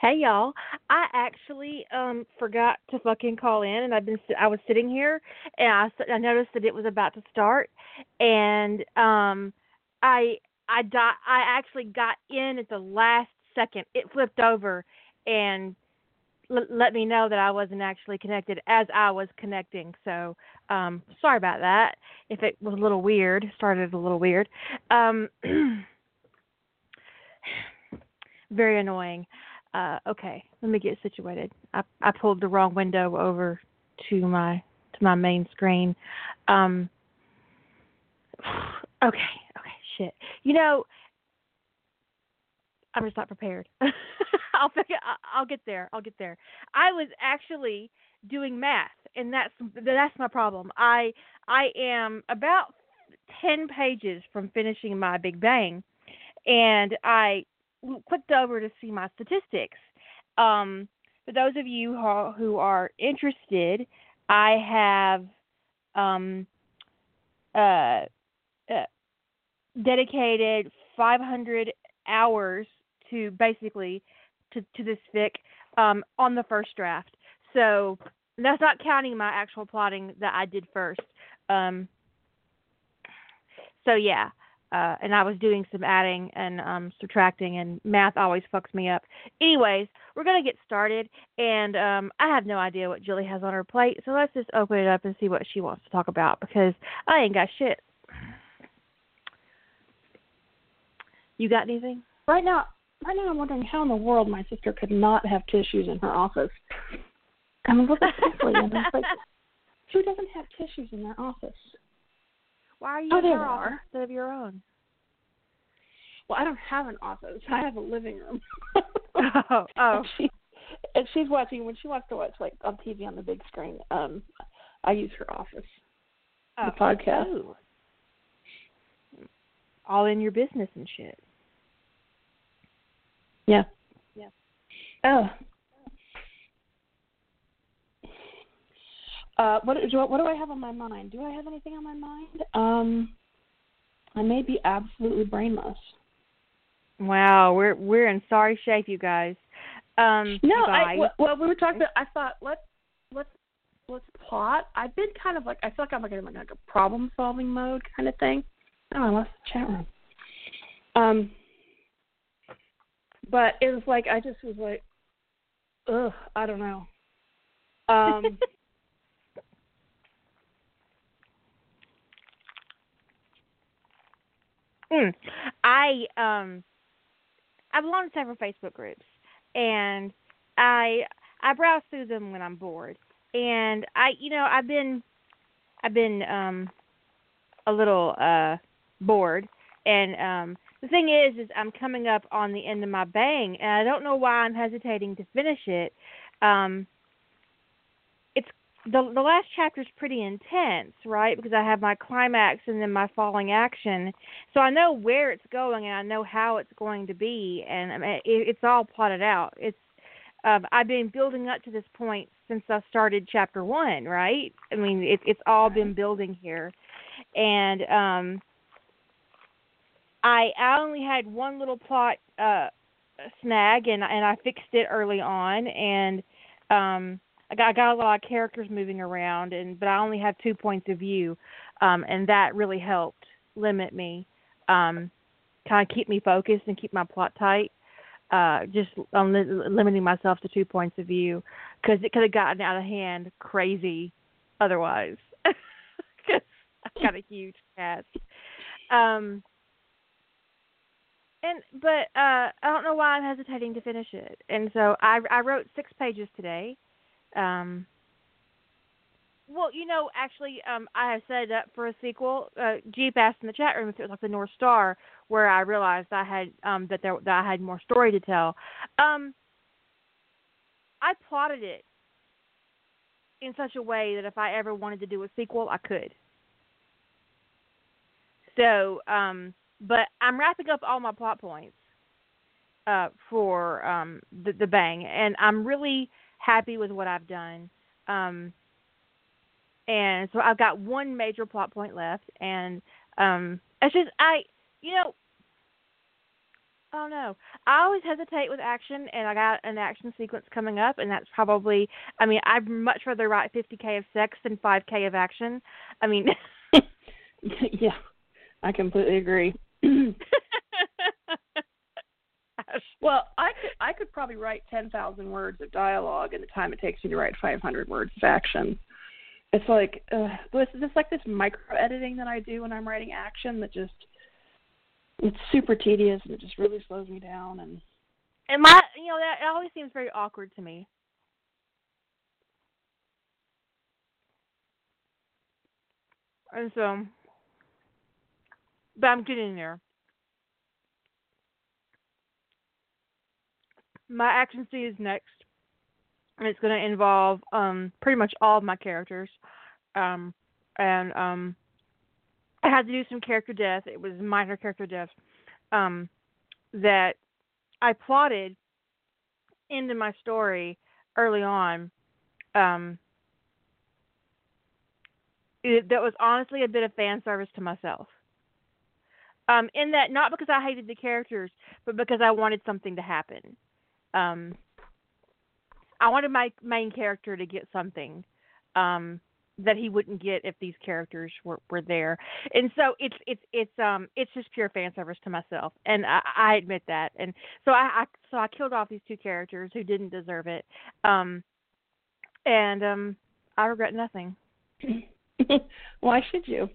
Hey y'all, I actually forgot to fucking call in, and I was sitting here and I noticed that it was about to start, and I actually got in at the last second. It flipped over and let me know that I wasn't actually connected as I was connecting. So sorry about that. If it was a little weird, started a little weird. Very annoying. Okay, let me get situated. I pulled the wrong window over to my main screen. Okay, shit. You know, I'm just not prepared. I'll get there. I was actually doing math, and that's my problem. I am about 10 pages from finishing my Big Bang, and I clicked over to see my statistics. For those of you who are interested, I have dedicated 500 hours to basically to this fic on the first draft. So that's not counting my actual plotting that I did first. So yeah. And I was doing some adding and subtracting, and math always fucks me up. Anyways, we're going to get started, and I have no idea what Jilly has on her plate, so let's just open it up and see what she wants to talk about, because I ain't got shit. You got anything? Right now I'm wondering how in the world my sister could not have tissues in her office. I'm a little bit sickly, and I was like, who doesn't have tissues in their office? Why are you in your office instead of your own? Well, I don't have an office. I have a living room. Oh. And she's watching. When she wants to watch, like, on TV on the big screen, I use her office. Oh. The podcast. Oh. All in your business and shit. Yeah. Oh. What do I have on my mind? Do I have anything on my mind? I may be absolutely brainless. Wow, we're in sorry shape, you guys. We were talking about, I thought let's plot. I've been kind of like, I feel like I'm in like a problem solving mode kind of thing. Oh, I lost the chat room. But it was like I just was like, ugh, I don't know. I belong to several Facebook groups, and I browse through them when I'm bored. And I've been a little bored. And the thing is I'm coming up on the end of my bang, and I don't know why I'm hesitating to finish it. It's the last chapter's pretty intense, right? Because I have my climax and then my falling action. So I know where it's going, and I know how it's going to be, and I mean, it's all plotted out. It's I've been building up to this point since I started chapter 1, right? I mean, it's all been building here. And I only had one little plot snag, and I fixed it early on, and I got a lot of characters moving around, but I only have 2 points of view, and that really helped limit me, kind of keep me focused and keep my plot tight, just on limiting myself to 2 points of view, because it could have gotten out of hand crazy otherwise, because I've got a huge cast. But I don't know why I'm hesitating to finish it, and so I wrote 6 pages today. Well, actually, I have set it up for a sequel. Jeep asked in the chat room if it was like the North Star, where I realized I had that I had more story to tell. I plotted it in such a way that if I ever wanted to do a sequel, I could. So, but I'm wrapping up all my plot points for the Bang, and I'm really happy with what I've done. And so I've got one major plot point left, and it's just I don't know. I always hesitate with action, and I got an action sequence coming up, and that's probably, I'd much rather write 50K of sex than 5K of action. Yeah, I completely agree. Well, I could probably write 10,000 words of dialogue in the time it takes me to write 500 words of action. It's like this micro editing that I do when I'm writing action that just, it's super tedious and it just really slows me down. And my, that always seems very awkward to me. And so, but I'm getting there. My action scene is next, and it's going to involve pretty much all of my characters. I had to do some character death. It was minor character death that I plotted into my story early on. That was honestly a bit of fan service to myself. In that, not because I hated the characters, but because I wanted something to happen. I wanted my main character to get something that he wouldn't get if these characters were there. And so it's just pure fan service to myself, and I admit that. And so I killed off these two characters who didn't deserve it, and I regret nothing. Why should you?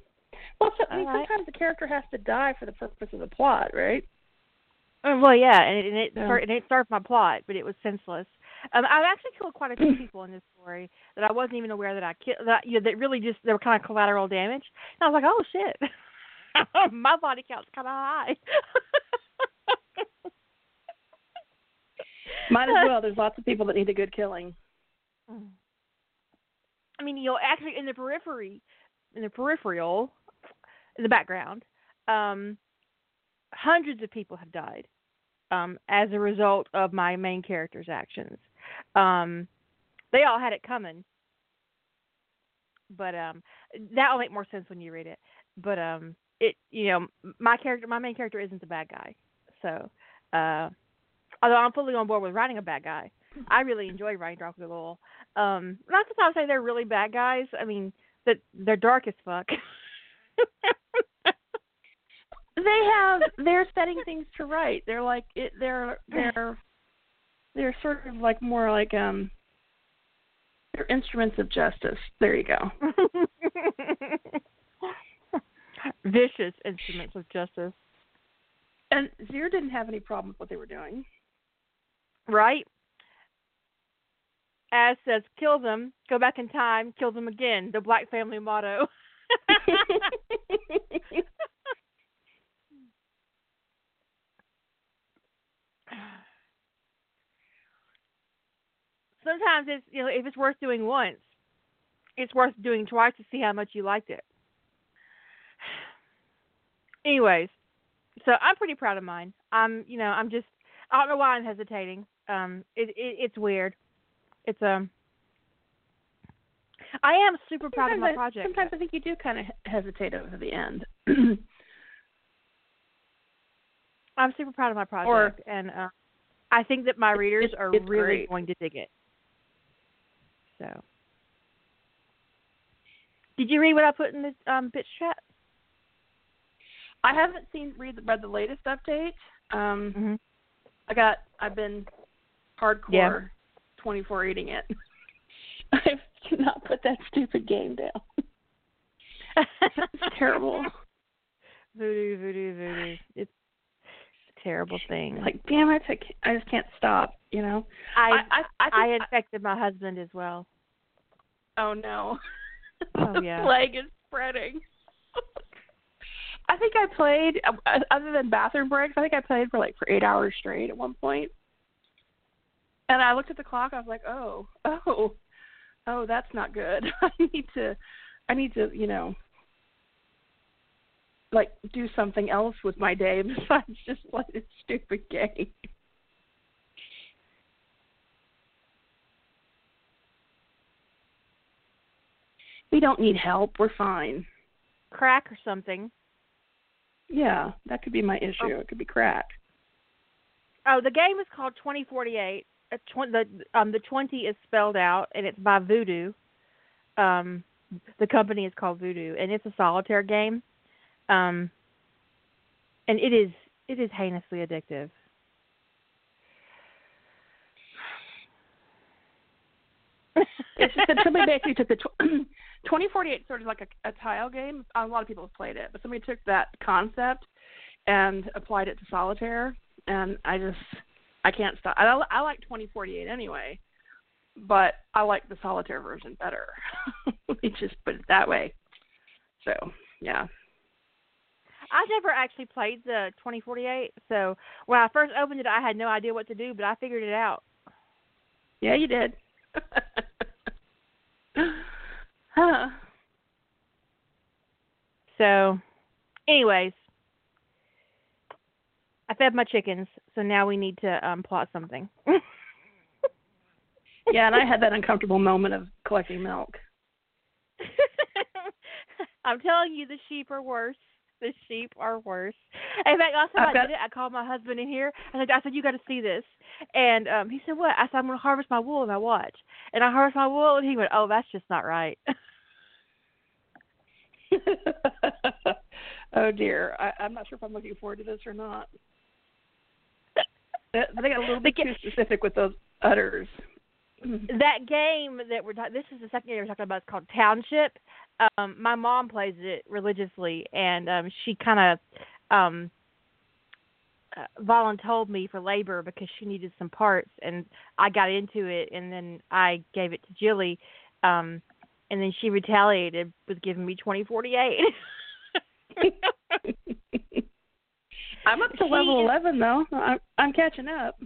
Well, sometimes the character has to die for the purpose of the plot, right? Well, yeah, and it started my plot, but it was senseless. I've actually killed quite a few people in this story that I wasn't even aware that I killed. That really just, they were kind of collateral damage. And I was like, oh shit, my body count's kind of high. Might as well. There's lots of people that need a good killing. Actually, in the background. Hundreds of people have died as a result of my main character's actions. They all had it coming, but that'll make more sense when you read it. But my main character isn't the bad guy. So, although I'm fully on board with writing a bad guy, I really enjoy writing Dr. Lowell. Not to say they're really bad guys. They're dark as fuck. They're setting things to right. They're like they're sort of like more like they're instruments of justice. There you go. Vicious instruments of justice. And Zir didn't have any problem with what they were doing, right? Az says, "Kill them. Go back in time. Kill them again." The Black family motto. Sometimes it's, if it's worth doing once, it's worth doing twice to see how much you liked it. Anyways, so I'm pretty proud of mine. I don't know why I'm hesitating. It's weird. I am super proud of my project. Sometimes I think you do kind of hesitate over the end. I'm super proud of my project, and I think that my readers are really great. Going to dig it. So, did you read what I put in the bitch chat? I haven't read the latest update. Mm-hmm. I've been hardcore 24 reading it. I've not put that stupid game down. It's terrible. Voodoo. It's a terrible thing. Like, damn it, I just can't stop, I infected my husband as well. Oh, no. Oh, yeah. The plague is spreading. I think I played, other than bathroom breaks, I think I played for 8 hours straight at one point. And I looked at the clock. I was like, oh, that's not good. I need to, do something else with my day besides just play this stupid game. We don't need help. We're fine. Crack or something. Yeah, that could be my issue. Oh. It could be crack. Oh, the game is called 2048. The 20 is spelled out, and it's by Voodoo. The company is called Voodoo, and it's a solitaire game. And it is heinously addictive. It's just that somebody basically took the 2048 sort of like a tile game. A lot of people have played it, but somebody took that concept and applied it to solitaire. And I can't stop. I like 2048 anyway, but I like the solitaire version better. Let me just put it that way. So, yeah. I never actually played the 2048, so when I first opened it, I had no idea what to do, but I figured it out. Yeah, you did. Huh. So, anyways, I fed my chickens, so now we need to plot something. Yeah, and I had that uncomfortable moment of collecting milk. I'm telling you, the sheep are worse. The sheep are worse. In fact, last time I did it, I called my husband in here. I said, you got to see this. And he said, what? I said, I'm going to harvest my wool, and I watch. And I harvest my wool, and he went, oh, that's just not right. Oh, dear. I'm not sure if I'm looking forward to this or not. They got a little bit too specific with those udders. That game that this is the second game we're talking about. It's called Township. My mom plays it religiously, and she kind of voluntold me for labor because she needed some parts, and I got into it, and then I gave it to Jilly, and then she retaliated with giving me 2048. I'm up to level 11, though. I'm catching up.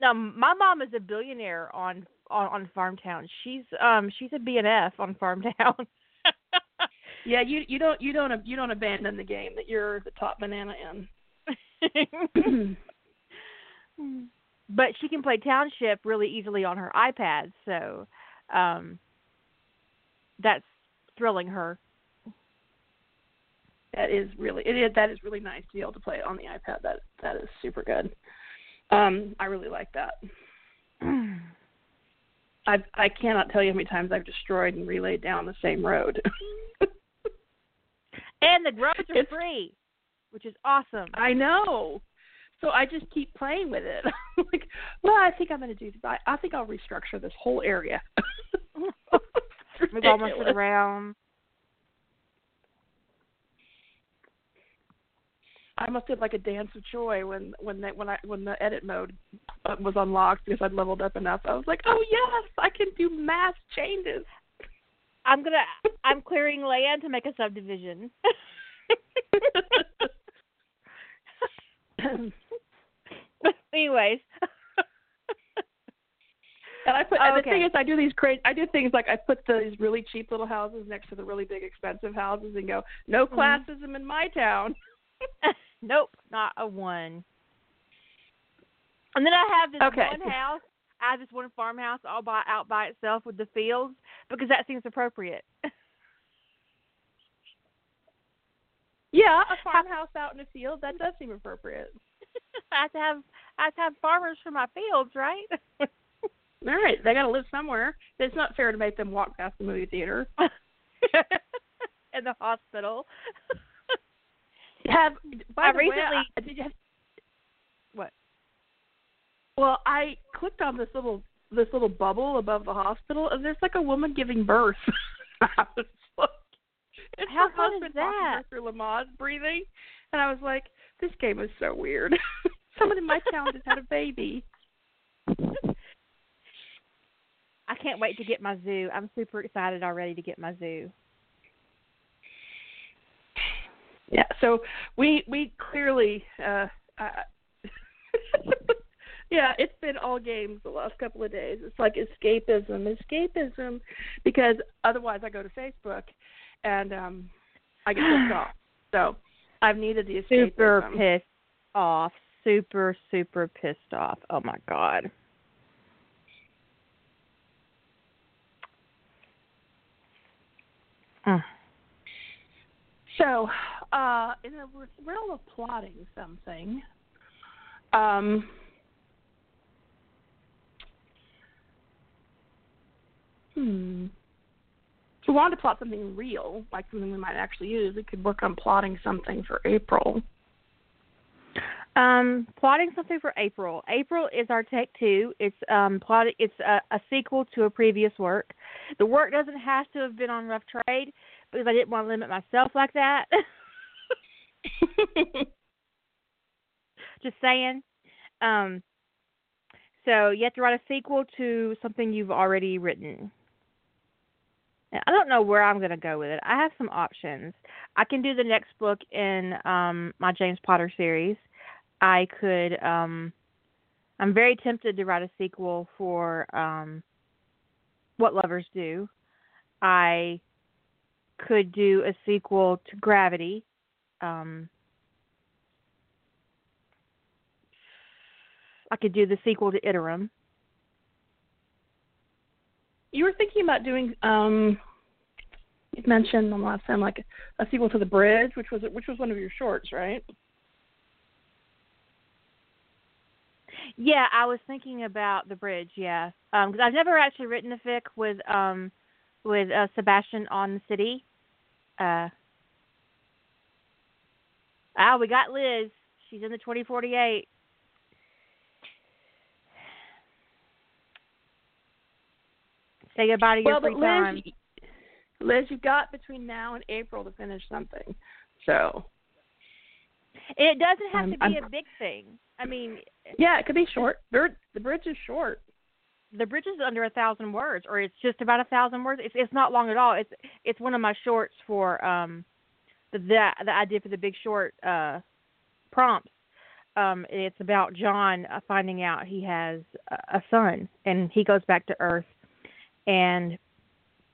Now, my mom is a billionaire on Farmtown. She's a B&F on Farmtown. Yeah, you don't abandon the game that you're the top banana in. But she can play Township really easily on her iPad, so that's thrilling her. That is really nice to be able to play it on the iPad. That is super good. I really like that. I cannot tell you how many times I've destroyed and relayed down the same road. And the roads are free, which is awesome. I know. So I just keep playing with it. I'm like, I think I'm going to do this. I think I'll restructure this whole area. Move almost around. I must have a dance of joy when the edit mode was unlocked because I'd leveled up enough. I was like, oh yes, I can do mass changes. I'm clearing land to make a subdivision. Anyways. And the thing is, I do things like I put these really cheap little houses next to the really big expensive houses and go, no classism in my town. Nope, not a one. And then I have this one house. I have this one farmhouse all out by itself with the fields because that seems appropriate. Yeah, a farmhouse out in a field, that does seem appropriate. I have to have farmers for my fields, right? All right, they got to live somewhere. It's not fair to make them walk past the movie theater and the hospital. Well, I clicked on this little bubble above the hospital, and there's a woman giving birth. I was like, it's her husband talking through Lamaze breathing, and I was like, this game is so weird. Someone in my town just had a baby. I can't wait to get my zoo. I'm super excited already to get my zoo. Yeah, so we clearly, yeah, it's been all games the last couple of days. It's like escapism, because otherwise I go to Facebook and I get pissed off. So I've needed the escapism. Super pissed off. Super pissed off. Oh, my God. So, in the realm of plotting something, if we wanted to plot something real, like something we might actually use, we could work on plotting something for April. Plotting something for April. April is our Tech 2. It's It's a sequel to a previous work. The work doesn't have to have been on Rough Trade, because I didn't want to limit myself like that. Just saying. So you have to write a sequel to something you've already written. And I don't know where I'm going to go with it. I have some options. I can do the next book in my James Potter series. I could, I'm very tempted to write a sequel for What Lovers Do. I could do a sequel to Gravity. I could do the sequel to Iterum. You were thinking about doing, you mentioned the last time, like a sequel to The Bridge, which was one of your shorts, right? Yeah, I was thinking about The Bridge, yeah. Because I've never actually written a fic with Sebastian on the city. We got Liz. She's in the 2048. Say goodbye to your free time. Liz, you've got between now and April to finish something. So it doesn't have to be a big thing. I mean, yeah, it could be short. The Bridge is short. The Bridge is under 1,000 words, or it's just about 1,000 words. It's not long at all. It's one of my shorts for the idea for the Big Short prompts. It's about John finding out he has a son, and he goes back to Earth, and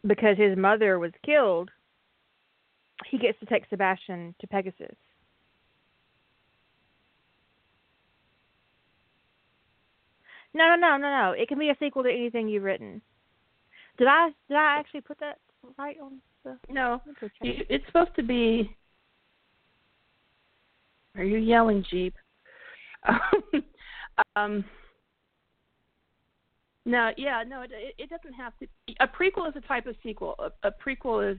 because his mother was killed, he gets to take Sebastian to Pegasus. No. It can be a sequel to anything you've written. Did I actually put that right on the... No. Okay. It's supposed to be... Are you yelling, Jeep? No, it doesn't have to... A prequel is a type of sequel. A prequel is...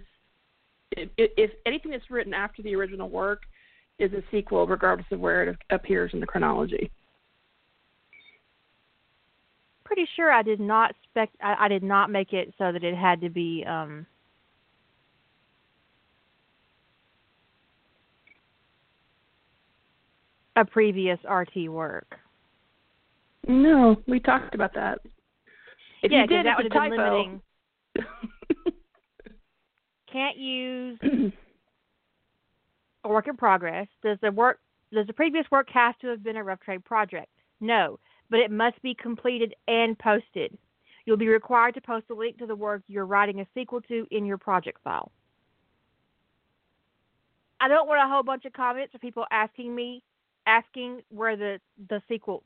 If anything that's written after the original work is a sequel, regardless of where it appears in the chronology. Pretty sure I did not I did not make it so that it had to be a previous RT work. No, we talked about that. If yeah, because that would have been limiting. Can't use a work in progress. Does the previous work have to have been a Rough Trade project? No. But it must be completed and posted. You'll be required to post a link to the work you're writing a sequel to in your project file. I don't want a whole bunch of comments of people asking where the sequel,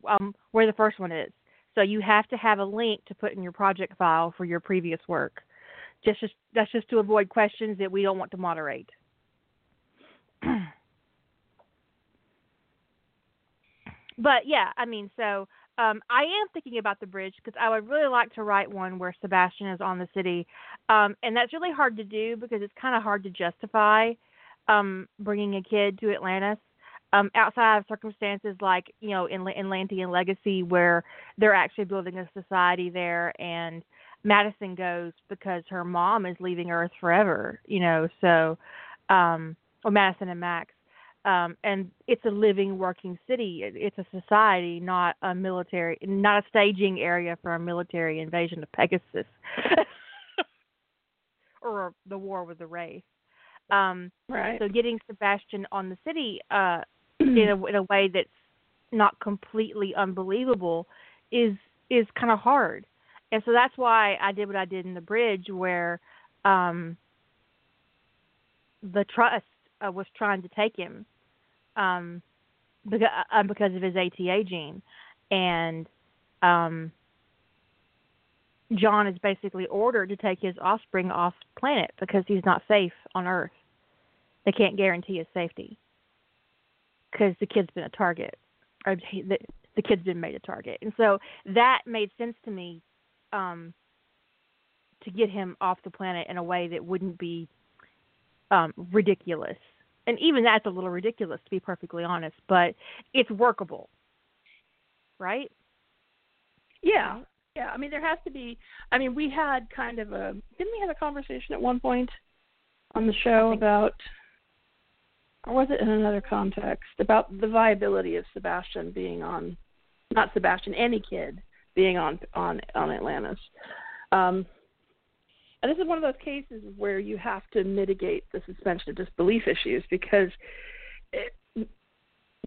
where the first one is. So you have to have a link to put in your project file for your previous work. That's just to avoid questions that we don't want to moderate. But yeah, I mean, so... I am thinking about The Bridge because I would really like to write one where Sebastian is on the city. And that's really hard to do because it's kind of hard to justify bringing a kid to Atlantis outside of circumstances like, you know, in Atlantean Legacy where they're actually building a society there and Madison goes because her mom is leaving Earth forever, you know, so, Madison and Max. And it's a living, working city. It's a society, not a military, not a staging area for a military invasion of Pegasus or the war with the Wraith. Right. So getting Sebastian on the city in a way that's not completely unbelievable is kind of hard. And so that's why I did what I did in The Bridge, where the trust was trying to take him because of his ATA gene. And John is basically ordered to take his offspring off planet because he's not safe on Earth. They can't guarantee his safety because the kid's been a target. Or the kid's been made a target. And so that made sense to me, to get him off the planet in a way that wouldn't be ridiculous. And even that's a little ridiculous, to be perfectly honest, but it's workable. Right? Yeah. Yeah. I mean, there has to be, I mean, we had kind of a, didn't we have a conversation at one point on the show about, or was it in another context, about the viability of Sebastian being on, not Sebastian, any kid being on Atlantis. And this is one of those cases where you have to mitigate the suspension of disbelief issues, because,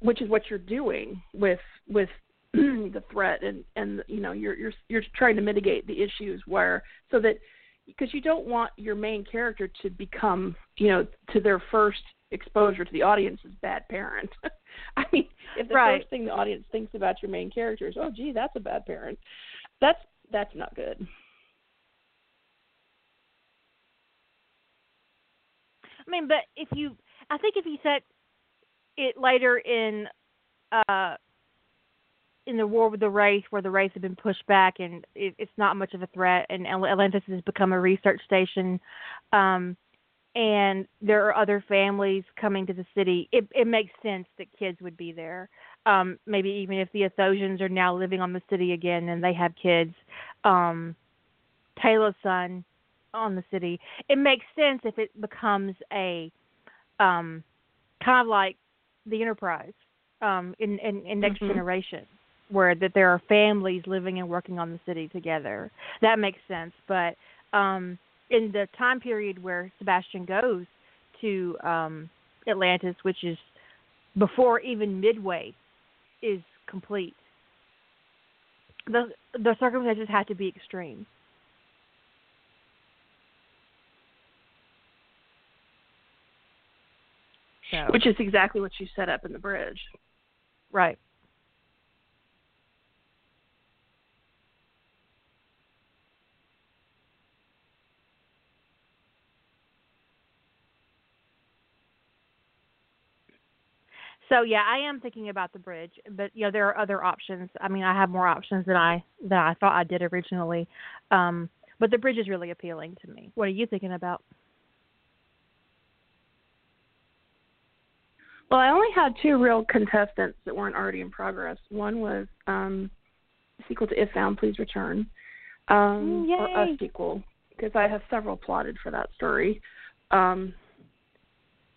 which is what you're doing with the threat, and you know you're trying to mitigate the issues where, so that, because you don't want your main character to become, you know, to their first exposure to the audience is bad parent. I mean, if the right. first thing the audience thinks about your main character is, oh, gee, that's a bad parent, that's not good. I mean, but I think if you set it later in the war with the Wraith, where the Wraith have been pushed back and it's not much of a threat, and Atlantis has become a research station, and there are other families coming to the city, it makes sense that kids would be there. Maybe even if the Athosians are now living on the city again and they have kids, Taylor's son on the city, it makes sense if it becomes a kind of like the Enterprise in Next Generation, where that there are families living and working on the city together. That makes sense. But in the time period where Sebastian goes to Atlantis, which is before even Midway is complete, the circumstances have to be extreme. So. Which is exactly what you set up in The Bridge. Right. So, yeah, I am thinking about The Bridge, but, you know, there are other options. I mean, I have more options than I thought I did originally. But The Bridge is really appealing to me. What are you thinking about? Well, I only had two real contestants that weren't already in progress. One was a sequel to If Found, Please Return, or a sequel, because I have several plotted for that story. And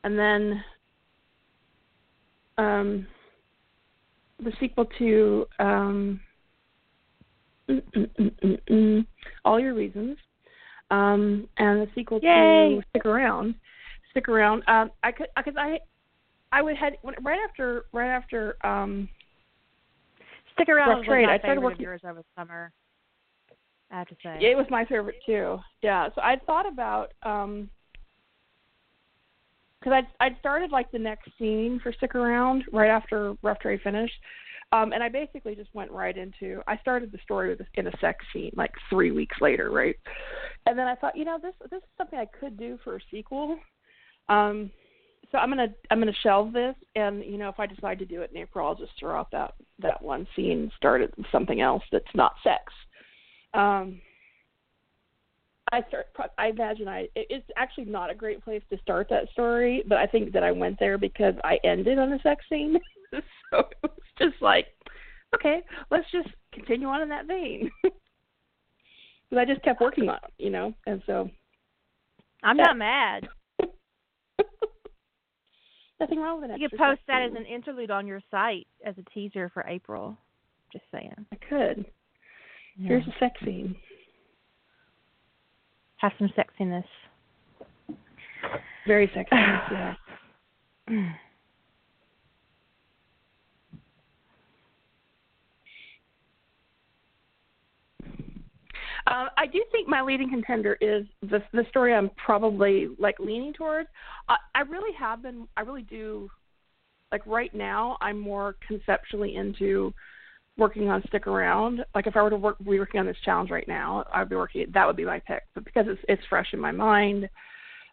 then the sequel to All Your Reasons, and the sequel to Stick Around. I would, right after Stick Around was my favorite of yours over summer, I have to say. Yeah, it was my favorite too. Yeah, so I thought about, because I'd started like the next scene for Stick Around right after Rough Trade finished, and I basically just went right into, I started the story in a sex scene like 3 weeks later, right? And then I thought, you know, this is something I could do for a sequel. So I'm gonna shelve this, and you know, if I decide to do it in April, I'll just throw out that one scene and start it with something else that's not sex. It's actually not a great place to start that story, but I think that I went there because I ended on a sex scene, so it was just like, okay, let's just continue on in that vein. Because I just kept working on it, you know, and so I'm not mad. nothing wrong with an exercise. You could post that as an interlude on your site as a teaser for April. Just saying. I could. Yeah. Here's a sex scene. Have some sexiness. Very sexiness, yeah. I do think my leading contender is the story I'm probably, like, leaning towards. I really do, like, right now I'm more conceptually into working on Stick Around. Like, if I were to be working on this challenge right now, that would be my pick. But because it's fresh in my mind,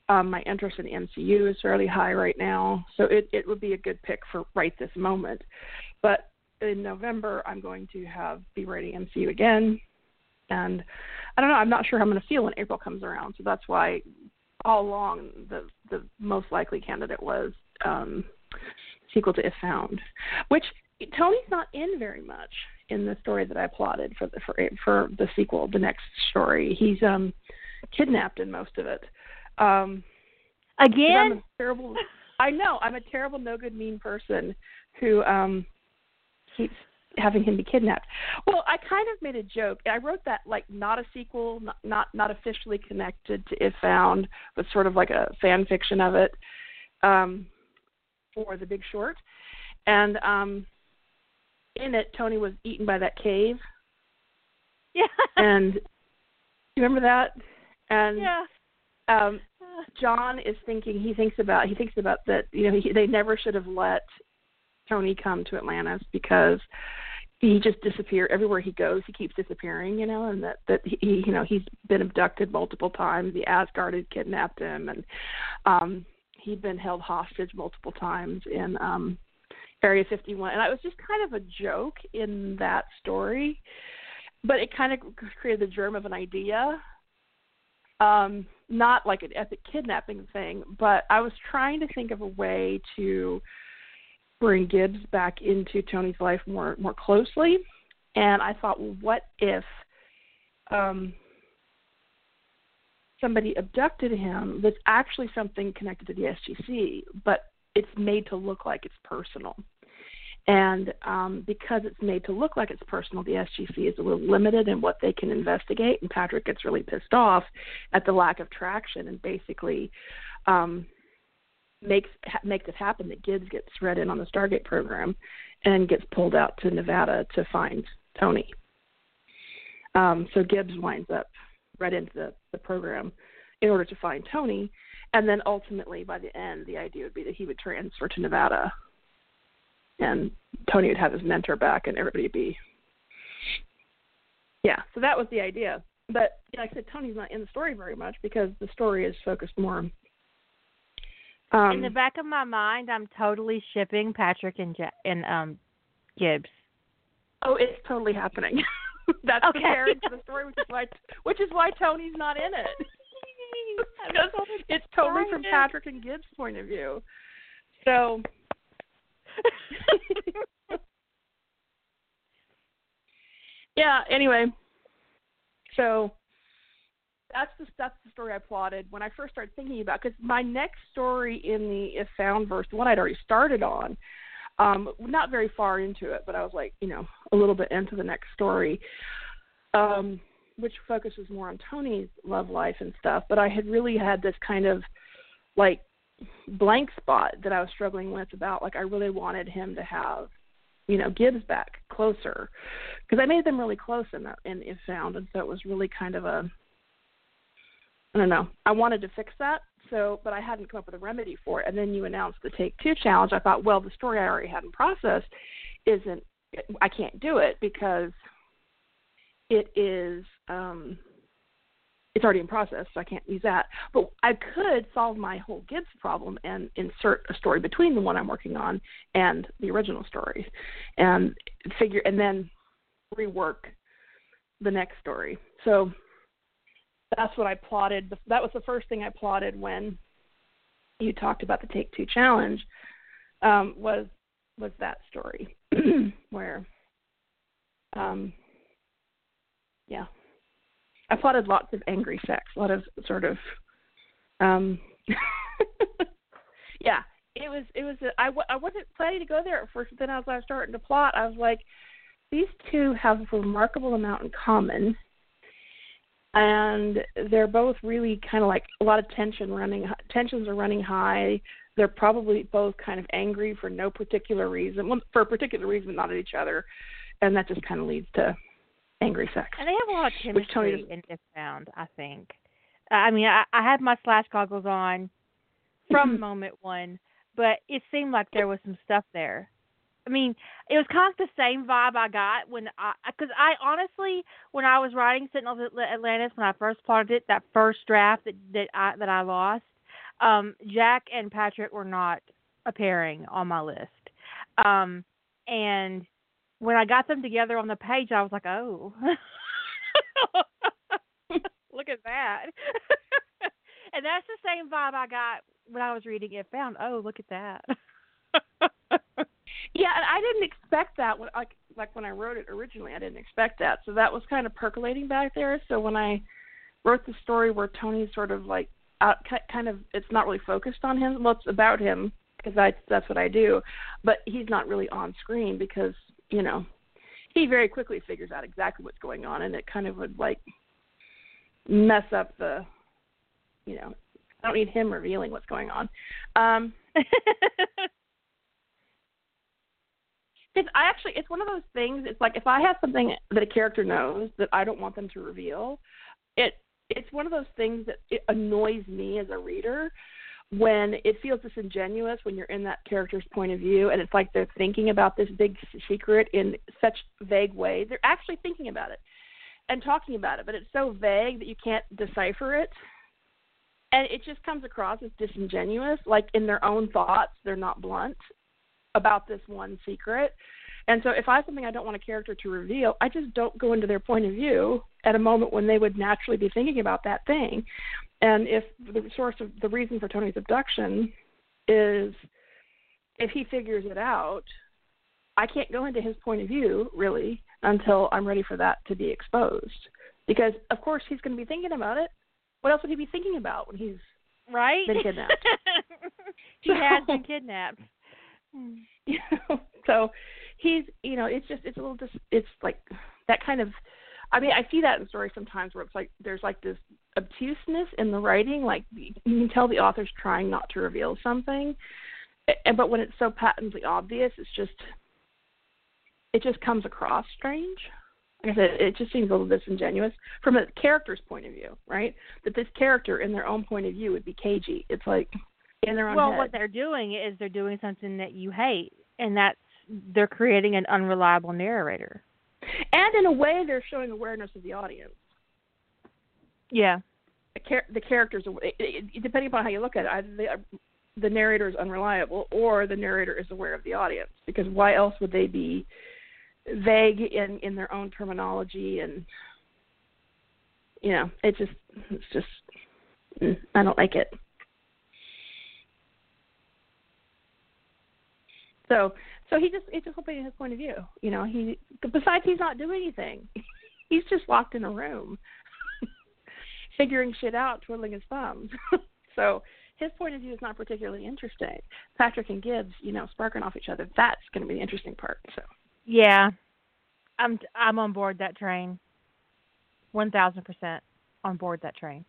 my interest in MCU is fairly high right now. So it would be a good pick for right this moment. But in November, I'm going to be writing MCU again. And I don't know, I'm not sure how I'm going to feel when April comes around. So that's why all along the most likely candidate was sequel to If Found, which Tony's not in very much in the story that I plotted for the sequel, the next story. He's kidnapped in most of it. Again? I'm a terrible, no good, mean person who keeps having him be kidnapped. Well, I kind of made a joke. I wrote that, like, not a sequel, not officially connected to If Found, but sort of like a fan fiction of it for The Big Short. And in it, Tony was eaten by that cave. Yeah. And you remember that? And yeah. John is thinking. He thinks about that. You know, they never should have let Tony come to Atlantis because he just disappeared. Everywhere he goes, he keeps disappearing, you know, and that he, you know, he's been abducted multiple times. The Asgard had kidnapped him, and he'd been held hostage multiple times in Area 51. And it was just kind of a joke in that story, but it kind of created the germ of an idea. Not like an epic kidnapping thing, but I was trying to think of a way to bring Gibbs back into Tony's life more closely. And I thought, well, what if somebody abducted him that's actually something connected to the SGC, but it's made to look like it's personal. And because it's made to look like it's personal, the SGC is a little limited in what they can investigate, and Patrick gets really pissed off at the lack of traction and basically makes it happen that Gibbs gets read in on the Stargate program and gets pulled out to Nevada to find Tony. So Gibbs winds up read into the program in order to find Tony, and then ultimately by the end the idea would be that he would transfer to Nevada and Tony would have his mentor back and everybody would be... Yeah, so that was the idea. But like I said, Tony's not in the story very much because the story is focused more... in the back of my mind, I'm totally shipping Patrick and Gibbs. Oh, it's totally happening. That's okay. Compared to the story, which is why Tony's not in it. It's totally from Patrick and Gibbs' point of view. So... Yeah, anyway. So... That's the story I plotted when I first started thinking about, because my next story in the If Found verse, the one I'd already started on, not very far into it, but I was like, you know, a little bit into the next story, which focuses more on Tony's love life and stuff. But I had really had this kind of like blank spot that I was struggling with about, like, I really wanted him to have, you know, Gibbs back closer, because I made them really close in If Found, and so it was really kind of a... I don't know. I wanted to fix that, but I hadn't come up with a remedy for it. And then you announced the Take Two challenge. I thought, well, the story I already had in process I can't do it because it is, it's already in process, so I can't use that. But I could solve my whole Gibbs problem and insert a story between the one I'm working on and the original story, and then rework the next story. So. That's what I plotted. That was the first thing I plotted when you talked about the Take Two challenge. Was that story where, yeah, I plotted lots of angry sex, a lot of sort of, yeah, I wasn't planning to go there at first, but then as I was starting to plot, I was like, these two have a remarkable amount in common, and they're both really kind of like a lot of tensions are running high. They're probably both kind of angry for no particular reason, but not at each other, and that just kind of leads to angry sex. And they have a lot of chemistry in this round, I think. I mean, I had my Slash goggles on from moment one, but it seemed like there was some stuff there. I mean, it was kind of the same vibe I got when I was writing Sentinels of Atlantis, when I first plotted it, that first draft that I lost, Jack and Patrick were not appearing on my list. And when I got them together on the page, I was like, oh, look at that. And that's the same vibe I got when I was reading It Found. Oh, look at that. Yeah, and I didn't expect that. When I wrote it originally, I didn't expect that. So that was kind of percolating back there. So when I wrote the story where Tony's sort of like out, kind of, it's not really focused on him. Well, it's about him because that's what I do. But he's not really on screen because, you know, he very quickly figures out exactly what's going on, and it kind of would like mess up the, you know, I don't need him revealing what's going on. It's one of those things. It's like if I have something that a character knows that I don't want them to reveal, it's one of those things that it annoys me as a reader when it feels disingenuous when you're in that character's point of view, and it's like they're thinking about this big secret in such vague way. They're actually thinking about it and talking about it, but it's so vague that you can't decipher it. And it just comes across as disingenuous, like in their own thoughts, they're not blunt about this one secret. And so if I have something I don't want a character to reveal, I just don't go into their point of view at a moment when they would naturally be thinking about that thing. And if the source of the reason for Tony's abduction is if he figures it out, I can't go into his point of view really until I'm ready for that to be exposed, because of course he's going to be thinking about it. What else would he be thinking about when he's been kidnapped? He has been kidnapped. You know, so he's, you know, it's like that kind of, I mean, I see that in stories sometimes where it's like, there's like this obtuseness in the writing. Like you can tell the author's trying not to reveal something, but when it's so patently obvious, it just comes across strange. Like I said, it just seems a little disingenuous from a character's point of view, right? That this character in their own point of view would be cagey. It's like, in their own head. What they're doing is they're doing something that you hate, and that's they're creating an unreliable narrator. And in a way, they're showing awareness of the audience. Yeah. The characters, depending upon how you look at it, either the narrator is unreliable or the narrator is aware of the audience, because why else would they be vague in their own terminology? And, you know, it's just I don't like it. So it's just opening his point of view. You know, besides he's not doing anything. He's just locked in a room figuring shit out, twiddling his thumbs. So his point of view is not particularly interesting. Patrick and Gibbs, you know, sparking off each other, that's gonna be the interesting part. So yeah. I'm on board that train. 1000% on board that train.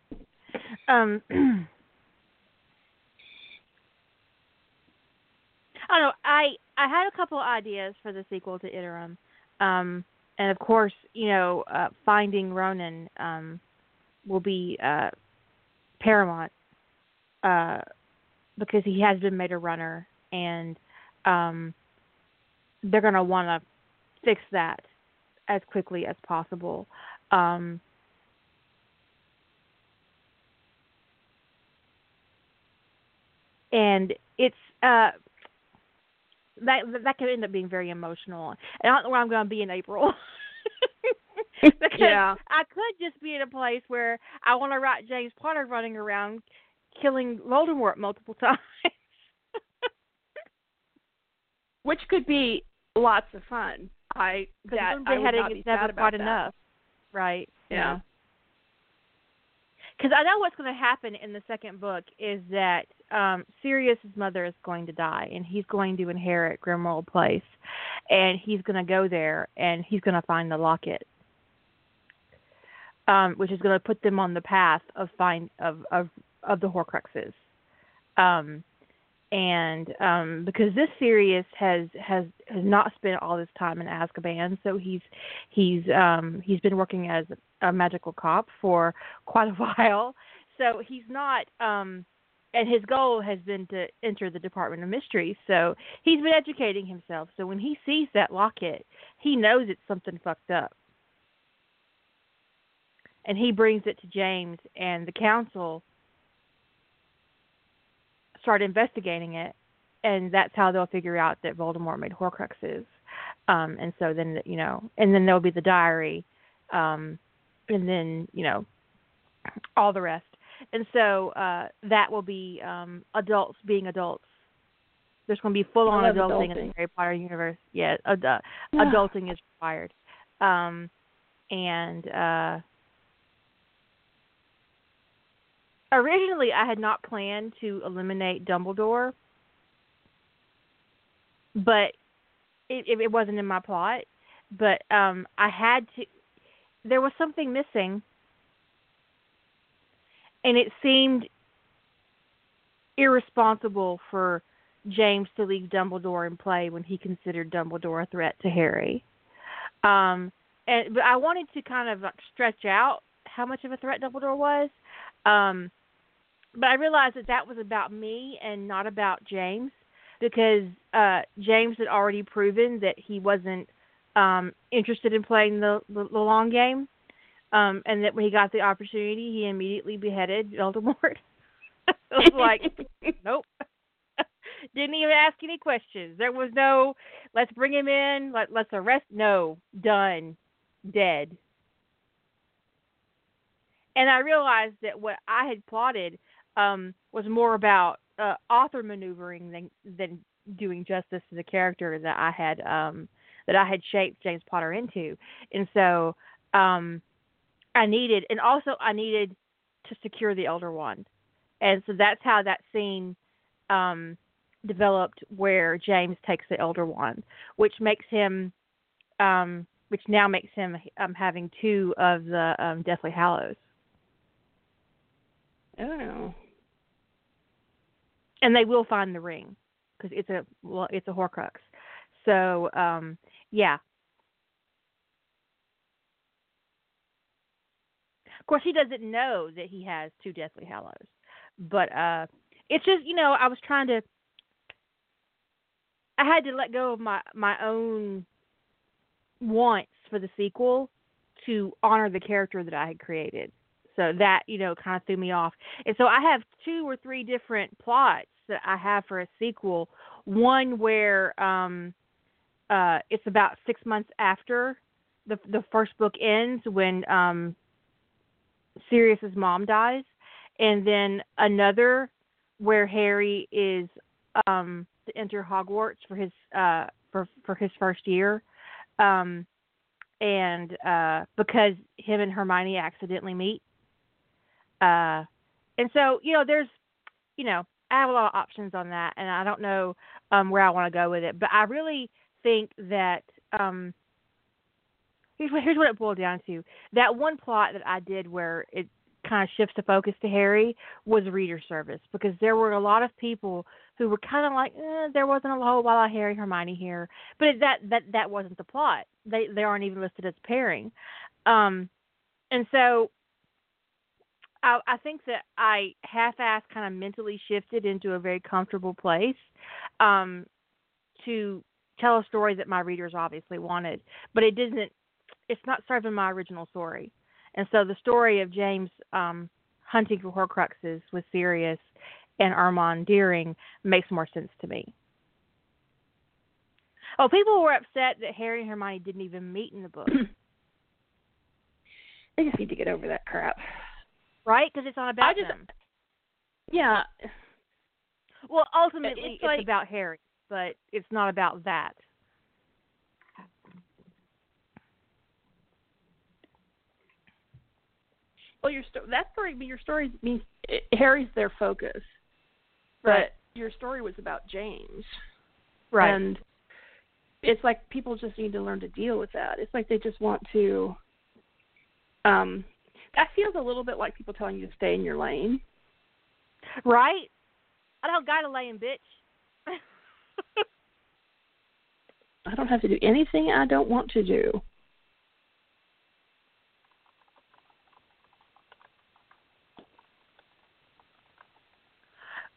I don't know. I had a couple ideas for the sequel to Iterum, and of course, you know, Finding Ronan will be paramount because he has been made a runner, and they're going to want to fix that as quickly as possible. And it's That could end up being very emotional. And I don't know where I'm going to be in April. Because yeah. I could just be in a place where I want to write James Potter running around killing Voldemort multiple times. Which could be lots of fun. Enough. Right. Yeah. Because I know what's going to happen in the second book is that Sirius's mother is going to die, and he's going to inherit Grimmauld Place, and he's going to go there, and he's going to find the locket, which is going to put them on the path of the Horcruxes, and because this Sirius has not spent all this time in Azkaban, so he's been working as a magical cop for quite a while. So he's not, and his goal has been to enter the Department of Mystery. So he's been educating himself. So when he sees that locket, he knows it's something fucked up. And he brings it to James, and the council start investigating it. And that's how they'll figure out that Voldemort made Horcruxes. And so then, you know, and then there'll be the diary. And then, you know, all the rest. And so that will be adults being adults. There's going to be full-on adulting in the Harry Potter universe. Yeah, adulting is required. Originally, I had not planned to eliminate Dumbledore, but it wasn't in my plot. But I had to. There was something missing. And it seemed irresponsible for James to leave Dumbledore in play when he considered Dumbledore a threat to Harry. But I wanted to kind of stretch out how much of a threat Dumbledore was. But I realized that was about me and not about James, because James had already proven that he wasn't interested in playing the long game. And that when he got the opportunity, he immediately beheaded Voldemort. I was like, nope. Didn't even ask any questions. There was no, let's bring him in, let's arrest. No, done, dead. And I realized that what I had plotted was more about author maneuvering than doing justice to the character that I had shaped James Potter into. And so I needed to secure the Elder Wand. And so that's how that scene developed, where James takes the Elder Wand, which makes him, having two of the Deathly Hallows. Oh. And they will find the ring, because it's a Horcrux. So yeah. Of course, he doesn't know that he has two Deathly Hallows, but it's just, you know, I had to let go of my own wants for the sequel to honor the character that I had created. So that, you know, kind of threw me off. And so I have two or three different plots that I have for a sequel. One where it's about 6 months after the first book ends, when Sirius's mom dies, and then another where Harry is to enter Hogwarts for his first year, and because him and Hermione accidentally meet, and so, you know, there's, you know, I have a lot of options on that, and I don't know where I want to go with it, but I really think that here's what it boiled down to. That one plot that I did where it kind of shifts the focus to Harry was reader service, because there were a lot of people who were kind of like, there wasn't a whole lot of Harry Hermione here, but that wasn't the plot. They aren't even listed as pairing, and so I think that I half-assed, kind of mentally shifted into a very comfortable place to tell a story that my readers obviously wanted, but it didn't. It's not serving my original story. And so the story of James hunting for Horcruxes with Sirius and Armand Deering makes more sense to me. Oh, people were upset that Harry and Hermione didn't even meet in the book. They just need to get over that crap. Right? Because it's not about them. Yeah. Well, ultimately, it's about Harry, but it's not about that. Well, your story means Harry's their focus. But your story was about James. Right. And it's like people just need to learn to deal with that. It's like they just want to that feels a little bit like people telling you to stay in your lane. Right? I don't got a lane, bitch. I don't have to do anything I don't want to do.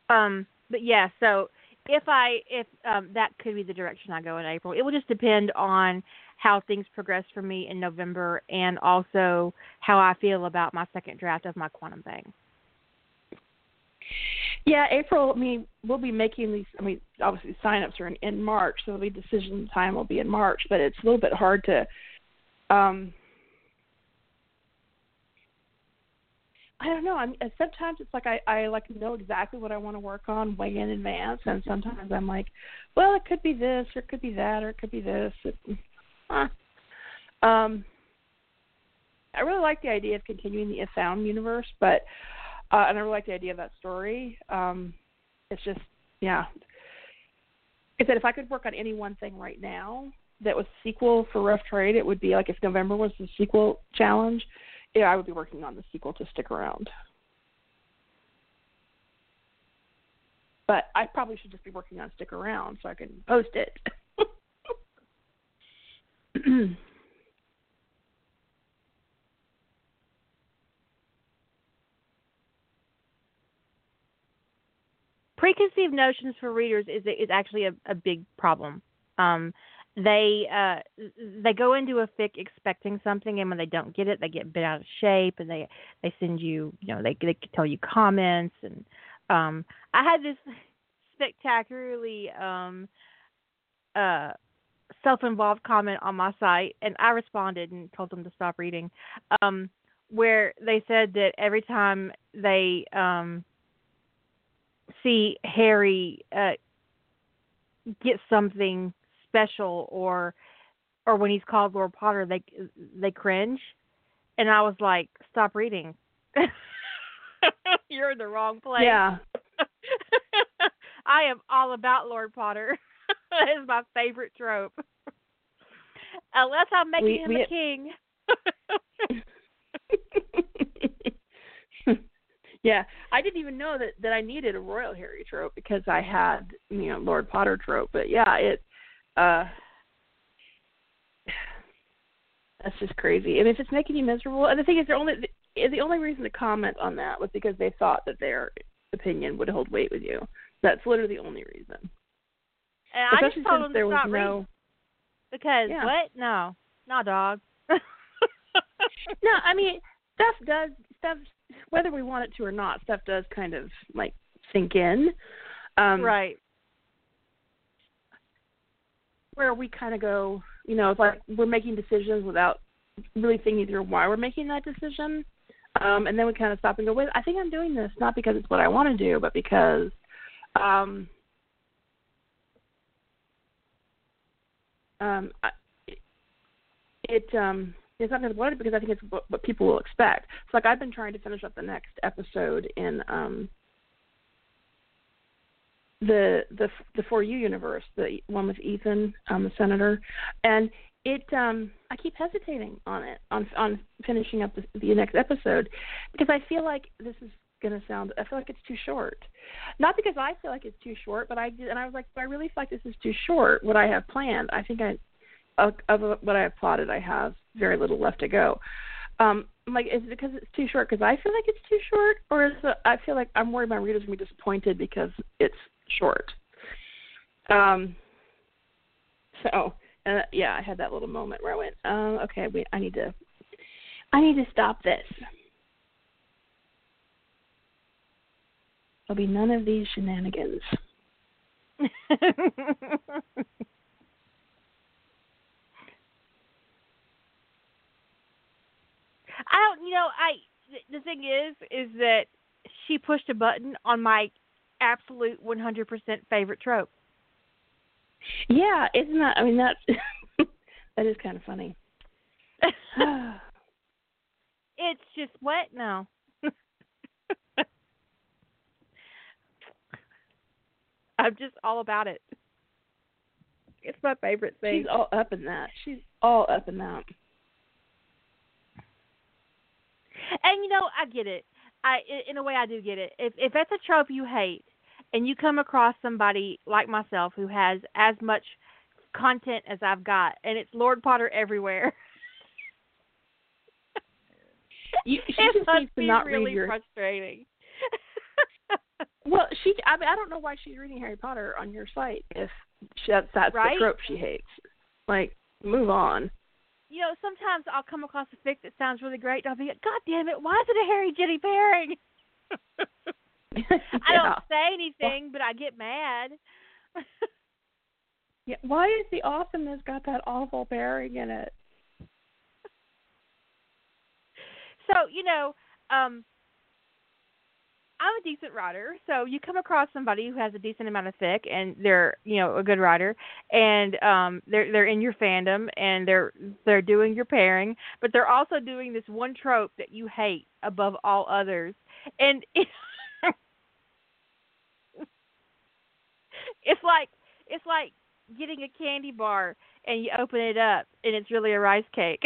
But yeah, so if that could be the direction I go in April. It will just depend on how things progress for me in November and also how I feel about my second draft of my Quantum Bang. Yeah, April, I mean, we'll be making these, I mean, obviously sign-ups are in March, so the decision time will be in March, but it's a little bit hard to, I don't know. Sometimes it's like I like know exactly what I want to work on way in advance, and sometimes I'm like, well, it could be this, or it could be that, or it could be this. I really like the idea of continuing the If Found universe, but and I really like the idea of that story. It's just, yeah. It's that if I could work on any one thing right now that was sequel for Rough Trade, it would be like if November was the sequel challenge, yeah, I would be working on the sequel to stick around. But I probably should just be working on stick around so I can post it. Preconceived notions for readers is actually a big problem. They go into a fic expecting something, and when they don't get it, they get bent out of shape, and they send you, they tell you comments. And I had this spectacularly self-involved comment on my site, and I responded and told them to stop reading, where they said that every time they see Harry get something special or when he's called Lord Potter, they cringe. And I was like, stop reading. You're in the wrong place. Yeah. I am all about Lord Potter. That is my favorite trope. Unless I'm making him a king. Yeah, I didn't even know that I needed a Royal Harry trope because I had, Lord Potter trope. But yeah, that's just crazy. I mean, if it's making you miserable, and the thing is, the only reason to comment on that was because they thought that their opinion would hold weight with you. That's literally the only reason. And especially I just told them to stop reading. Because what? No, not dog. No, I mean, stuff, whether we want it to or not, stuff does kind of like sink in. Right. Where we kind of go, it's like we're making decisions without really thinking through why we're making that decision. And then we kind of stop and go, wait, I think I'm doing this, not because it's what I want to do, but because it's not because I want it, because I think it's what people will expect. It's like I've been trying to finish up the next episode in the For You universe, the one with Ethan, the senator, and I keep hesitating on finishing up the next episode because I feel like this is gonna sound. I feel like it's too short, not because I feel like it's too short, but I did, and I was like, I really feel like this is too short. What I have planned, I think of what I have plotted, I have very little left to go. I'm like, is it because it's too short? Because I feel like it's too short, or I feel like I'm worried my readers are gonna be disappointed because it's short. I had that little moment where I went, okay, I need to stop this. There'll be none of these shenanigans. The thing is that she pushed a button on my absolute 100% favorite trope. Yeah, isn't that? I mean, that's that is kind of funny. It's just what now. I'm just all about it. It's my favorite thing. She's all up in that. And, you know, I get it. In a way, I do get it. If that's a trope you hate and you come across somebody like myself who has as much content as I've got, and it's Lord Potter everywhere. It must be really frustrating. Well, I don't know why she's reading Harry Potter on your site if that's right? The trope she hates. Like, move on. You know, sometimes I'll come across a fic that sounds really great, and I'll be like, God damn it, why is it a Harry Jenny pairing? I don't say anything, but I get mad. Yeah, why is the awesomeness got that awful pairing in it? So, you know, I'm a decent writer, so you come across somebody who has a decent amount of fic, and they're, you know, a good writer, and they're in your fandom, and they're doing your pairing, but they're also doing this one trope that you hate above all others, and it's like getting a candy bar and you open it up and it's really a rice cake.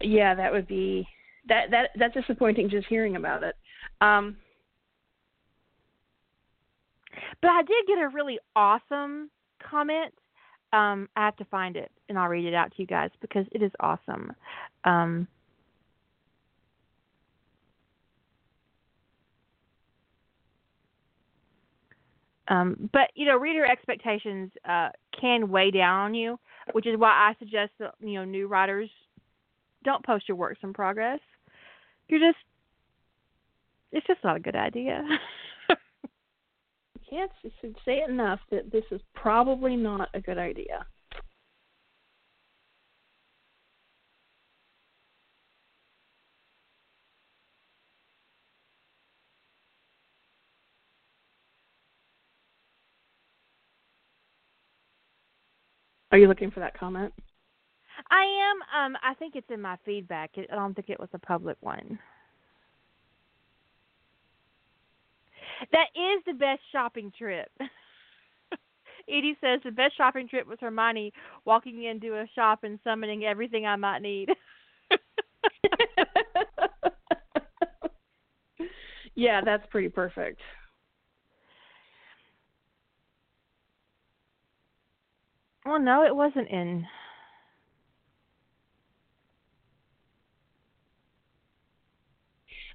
Yeah, that would be that's disappointing just hearing about it. But I did get a really awesome comment. I have to find it and I'll read it out to you guys because it is awesome. But, you know, reader expectations can weigh down on you, which is why I suggest that, you know, new writers don't post your works in progress. It's just not a good idea. You can't say it enough that this is probably not a good idea. Are you looking for that comment? I am. I think it's in my feedback. I don't think it was a public one. That is the best shopping trip. Edie says the best shopping trip was Hermione walking into a shop and summoning everything I might need. Yeah, that's pretty perfect. Well, no, it wasn't in.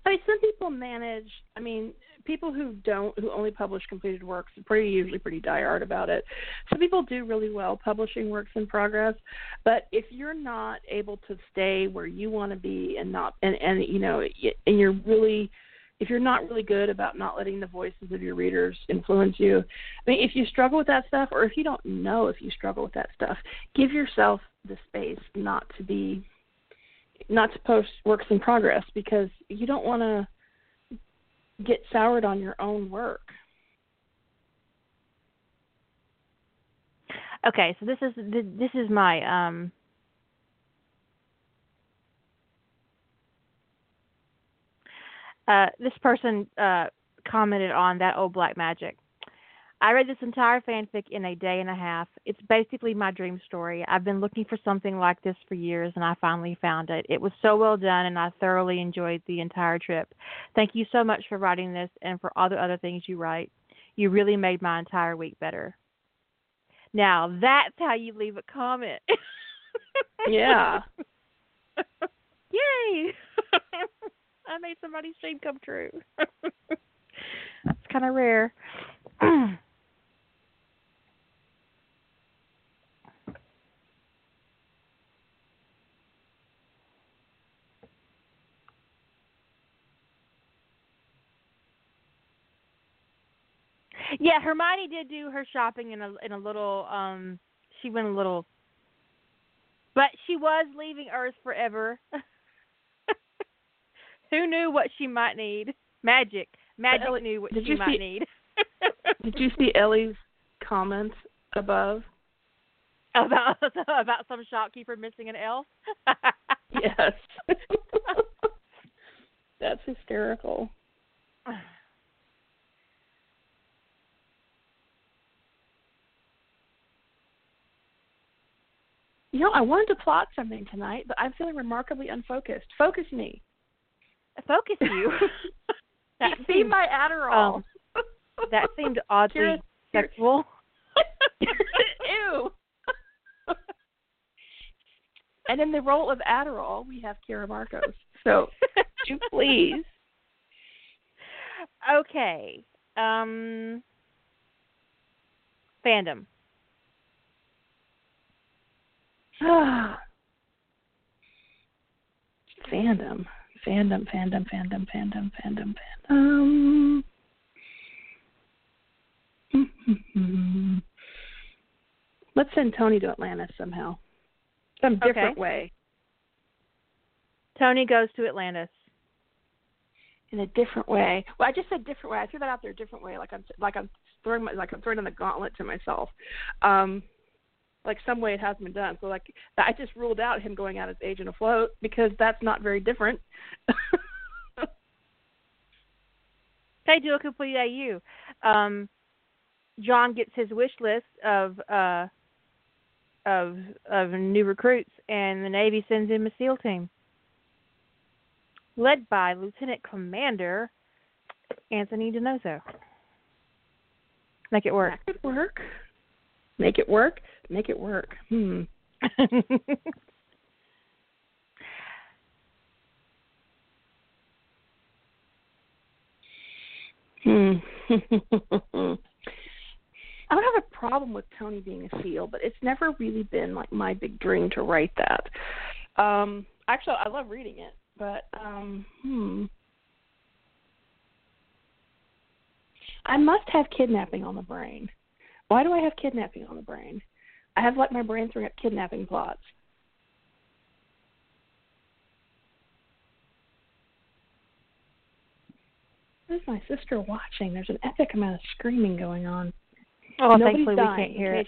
I mean, some people manage. I mean, people who only publish completed works are usually pretty diehard about it. Some people do really well publishing works in progress, but if you're not able to stay where you want to be if you're not really good about not letting the voices of your readers influence you, I mean, if you struggle with that stuff, or if you don't know if you struggle with that stuff, give yourself the space not to post works in progress, because you don't want to get soured on your own work. Okay, so this is my this person commented on That Old Black Magic. I read this entire fanfic in a day and a half. It's basically my dream story. I've been looking for something like this for years, and I finally found it. It was so well done, and I thoroughly enjoyed the entire trip. Thank you so much for writing this and for all the other things you write. You really made my entire week better. Now, that's how you leave a comment. Yeah. Yay! I made somebody's dream come true. That's kind of rare. Yeah, Hermione did do her shopping in a little. She went a little, but she was leaving Earth forever. Who knew what she might need? Magic. Magic knew what she might need. Did you see Ellie's comments above? About some shopkeeper missing an elf? Yes. That's hysterical. you know, I wanted to plot something tonight, but I'm feeling remarkably unfocused. Focus me. Focus you. Be my Adderall. That seemed oddly sexual. Ew. And in the role of Adderall, we have Kira Marcos. So, you please. Okay. Fandom. Fandom. Let's send Tony to Atlanta somehow. Some different way. Tony goes to Atlantis. In a different way. Well, I just said different way. I threw that out there, different way. Like I'm throwing on the gauntlet to myself. Like some way it hasn't been done. So I just ruled out him going out as agent afloat because that's not very different. They do a complete AU. John gets his wish list of new recruits, and the Navy sends him a SEAL team led by Lieutenant Commander Anthony DiNozzo. Make it work. Make it work. Make it work. Make it work. I don't have a problem with Tony being a SEAL, but it's never really been like my big dream to write that. Actually, I love reading it, but I must have kidnapping on the brain. Why do I have kidnapping on the brain? I have let my brain throwing up kidnapping plots. What is my sister watching? There's an epic amount of screaming going on. Oh, nobody's thankfully dying. We can't hear it.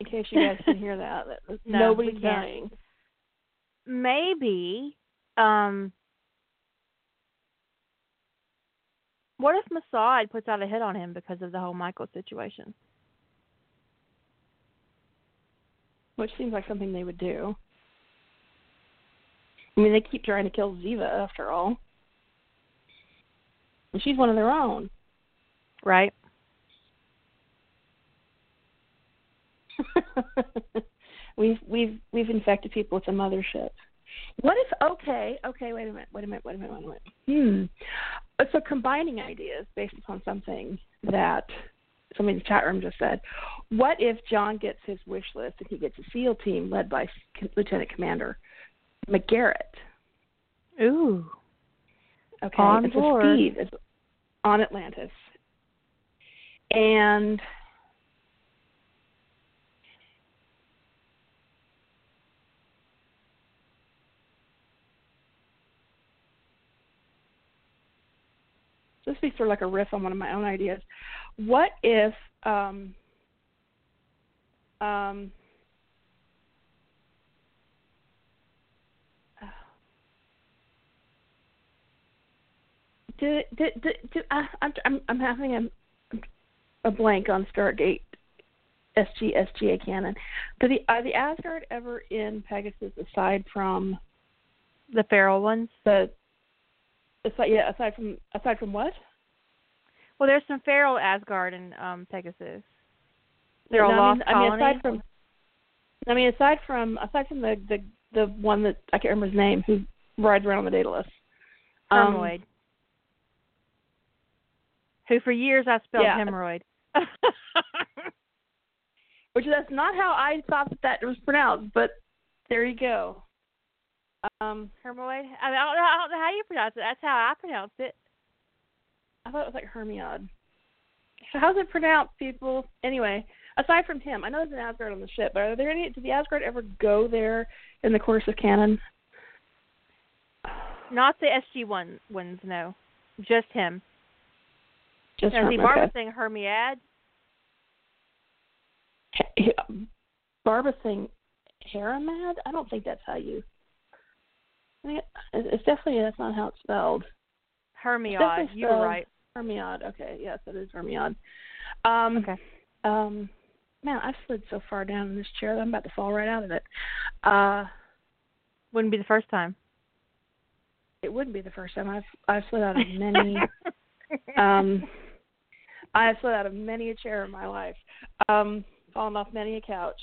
In case you guys can hear that. No, nobody's dying. Maybe. What if Masad puts out a hit on him because of the whole Michael situation? Which seems like something they would do. I mean, they keep trying to kill Ziva, after all. And she's one of their own. Right. We've infected people with the mothership. What if wait a minute. So combining ideas based upon something that somebody in the chat room just said. What if John gets his wish list and he gets a SEAL team led by Lieutenant Commander McGarrett? Ooh. Okay, on it's board. A Steve. It's on Atlantis. And this would be sort of like a riff on one of my own ideas. What if I'm having a blank on Stargate SG-SGA canon. Are the Asgard ever in Pegasus aside from the feral ones? Aside from what? Well, there's some feral Asgard in Pegasus. They're all lost colonies. Aside from the one that I can't remember his name who rides around on the Daedalus. Hemorrhoid. Who for years I spelled hemorrhoid. Which that's not how I thought that was pronounced, but there you go. Hermoid? I don't know how you pronounce it. That's how I pronounced it. I thought it was like Hermione. So how's it pronounced, people? Anyway, aside from him, I know there's an Asgard on the ship, but are there any? Did the Asgard ever go there in the course of canon? Not the SG ones, no. Just him. Just now, Barbara saying Hermione. Barbara saying Hermad? I don't think that's how you. It's definitely that's not how it's spelled. Hermione, you were right. Hermione, okay, yes, it is Hermione. Okay. man, I've slid so far down in this chair that I'm about to fall right out of it. Wouldn't be the first time. It wouldn't be the first time. I've slid out of many. I've slid out of many a chair in my life. Fallen off many a couch.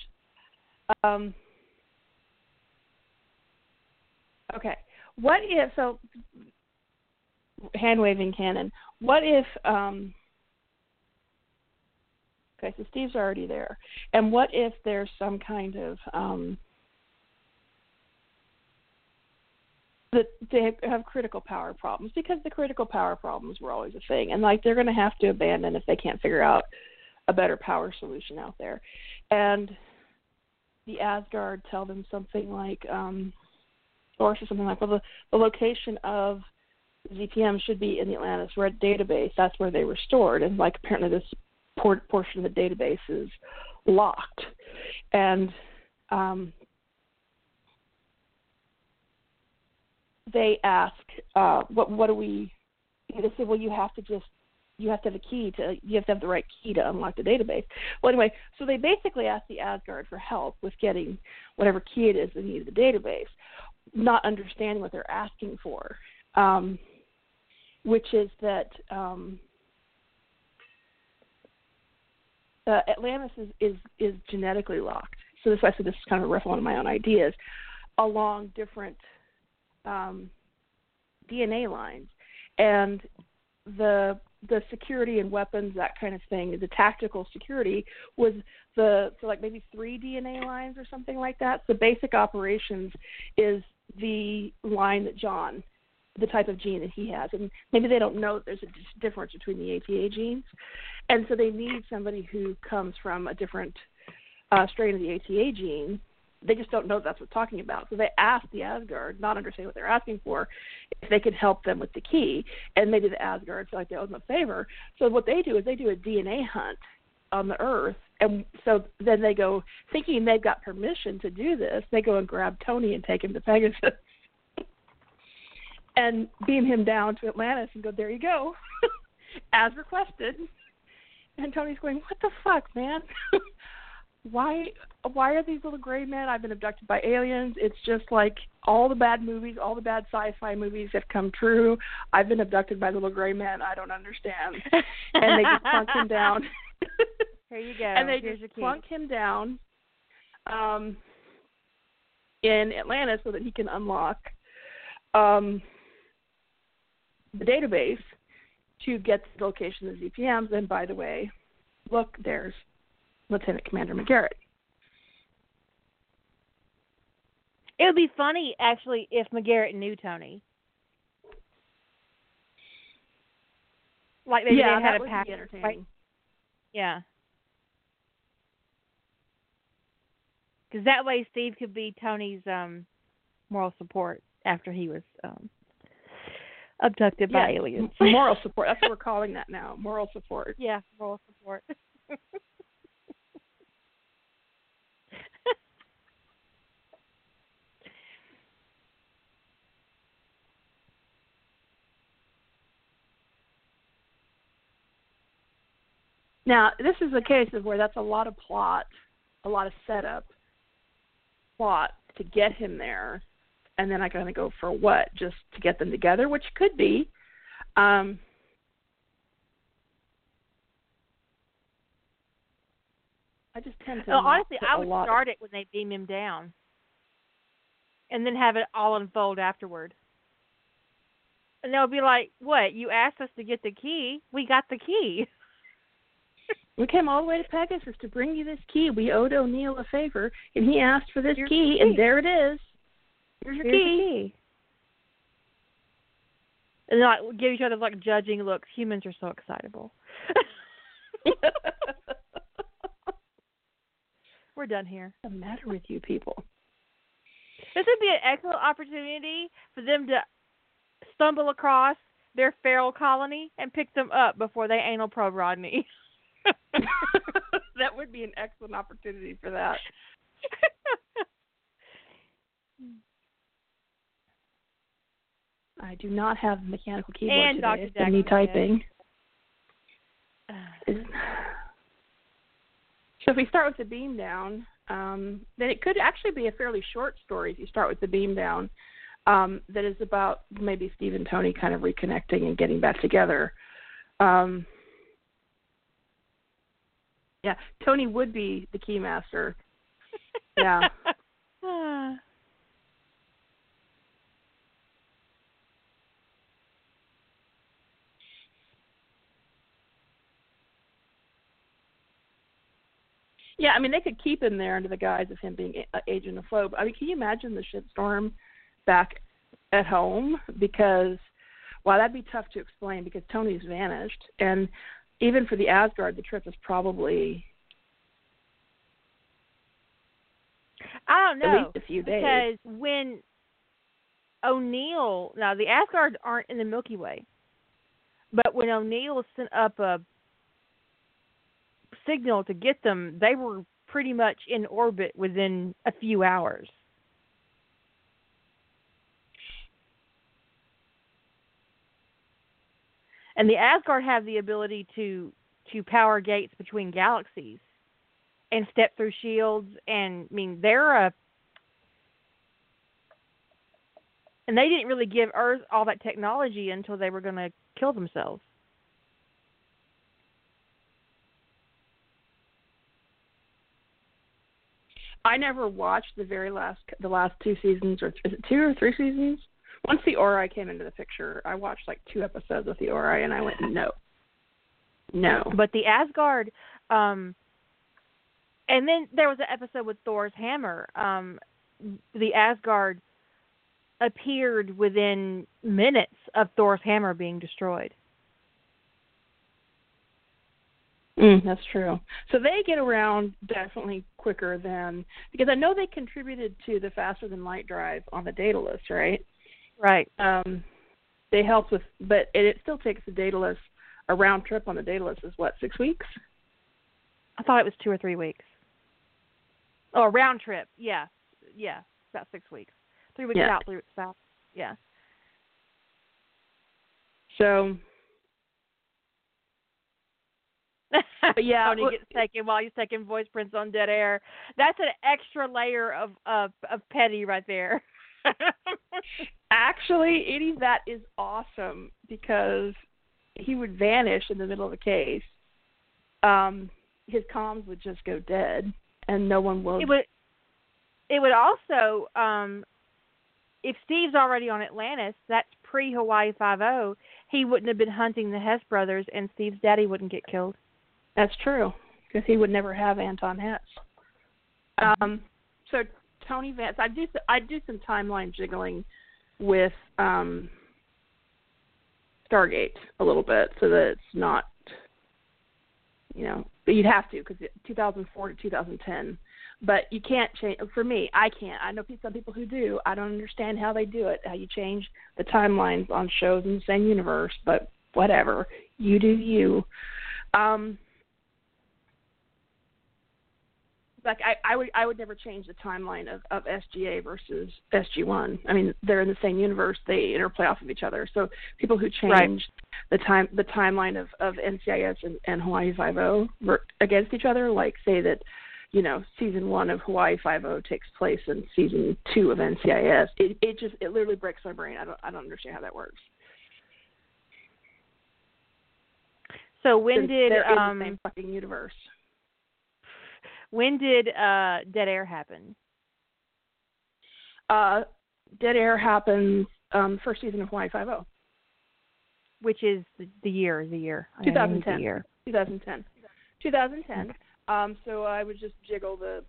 Okay. What if, so, hand-waving cannon, what if, okay, so Steve's already there, and what if there's some kind of, they have critical power problems, because the critical power problems were always a thing, and, like, they're going to have to abandon if they can't figure out a better power solution out there. And the Asgard tell them something like, or something like, well, the location of ZPM should be in the Atlantis Red database. That's where they were stored. And, like, apparently this portion of the database is locked. And they ask, what do we – they say, well, you have to have a key to – you have to have the right key to unlock the database. Well, anyway, so they basically asked the Asgard for help with getting whatever key it is they need to the database, not understanding what they're asking for, which is that Atlantis is genetically locked. So this, I said, this is kind of a riff on my own ideas along different DNA lines, and the security and weapons, that kind of thing, the tactical security was so like maybe 3 DNA lines or something like that. So basic operations is the line that John, the type of gene that he has, and maybe they don't know that there's a difference between the ATA genes, and so they need somebody who comes from a different strain of the ATA gene. They just don't know that's what we're talking about. So they asked the Asgard, not understanding what they're asking for, if they could help them with the key. And maybe the Asgard feel like they owe them a favor. So what they do is they do a DNA hunt on the Earth. And so then they go, thinking they've got permission to do this, they go and grab Tony and take him to Pegasus and beam him down to Atlantis and go, there you go, as requested. And Tony's going, what the fuck, man? Why are these little gray men? I've been abducted by aliens. It's just like all the bad movies, all the bad sci-fi movies have come true. I've been abducted by little gray men. I don't understand. And they just plunk him down. Here you go. And they just plunk him down in Atlanta so that he can unlock the database to get the location of ZPMs. And by the way, look, there's Lieutenant Commander McGarrett. It would be funny, actually, if McGarrett knew Tony. Like maybe they had a pact. Right? Yeah. Because that way Steve could be Tony's moral support after he was abducted by aliens. Moral support. That's what we're calling that now. Moral support. Yeah, moral support. Now, this is a case of where that's a lot of plot, a lot of setup, plot to get him there, and then I'm going to go for what? Just to get them together, which could be. I just tend to... No, honestly, I would start it when they beam him down and then have it all unfold afterward. And they'll be like, what? You asked us to get the key. We got the key. We came all the way to Pegasus to bring you this key. We owed O'Neill a favor, and he asked for this key, and there it is. Here's your key. And like give each other like judging looks. Humans are so excitable. We're done here. What's the matter with you people? This would be an excellent opportunity for them to stumble across their feral colony and pick them up before they anal probe Rodney. That would be an excellent opportunity for that. I do not have the mechanical keyboard and today. Dr. Jackson, me typing. So if we start with the beam down, then it could actually be a fairly short story if you start with the beam down, that is about maybe Steve and Tony kind of reconnecting and getting back together. Yeah, Tony would be the key master. Yeah. Yeah, I mean, they could keep him there under the guise of him being agent of flow. But, I mean, can you imagine the shitstorm back at home? Because, well, that'd be tough to explain because Tony's vanished. And even for the Asgard, the trip is probably at least a few days. I don't know, because when O'Neill... Now, the Asgard aren't in the Milky Way. But when O'Neill sent up a signal to get them, they were pretty much in orbit within a few hours. And the Asgard have the ability to power gates between galaxies and step through shields, and I mean they're a... and they didn't really give Earth all that technology until they were going to kill themselves. I never watched the very last two seasons, or is it two or three seasons? Once the Ori came into the picture, I watched like two episodes of the Ori, and I went, no. But the Asgard, and then there was an episode with Thor's hammer. The Asgard appeared within minutes of Thor's hammer being destroyed. That's true. So they get around definitely quicker than... because I know they contributed to the faster-than-light drive on the Daedalus, right? Right. They helped with... but it still takes the Daedalus... a round trip on the Daedalus is, what, 6 weeks? I thought it was 2 or 3 weeks. Oh, a round trip. Yeah. Yeah. About 6 weeks. 3 weeks out, 3 weeks back. Yeah. So... but yeah, Tony gets taken while he's taking voice prints on dead air. That's an extra layer of petty right there. Actually, Edie, that is awesome because he would vanish in the middle of a case. His comms would just go dead, and no one would. It would also, if Steve's already on Atlantis, that's pre-Hawaii Five-0. He wouldn't have been hunting the Hess brothers, and Steve's daddy wouldn't get killed. That's true, because he would never have Anton Hess. So Tony Vance, I do some timeline jiggling with Stargate a little bit, so that it's not, you know, but you'd have to, because 2004 to 2010. But you can't change. For me, I can't. I know some people who do. I don't understand how they do it, how you change the timelines on shows in the same universe. But whatever, you do you. Like I would never change the timeline of SGA versus SG1. I mean, they're in the same universe; they interplay off of each other. So people who change the timeline of NCIS and Hawaii Five-0 against each other, like say that, you know, season 1 of Hawaii Five-0 takes place in season 2 of NCIS. It literally breaks my brain. I don't understand how that works. So when did in the same fucking universe? When did Dead Air happen? Dead Air happens first season of Hawaii Five-0, which is the year 2010. 2010. So I would just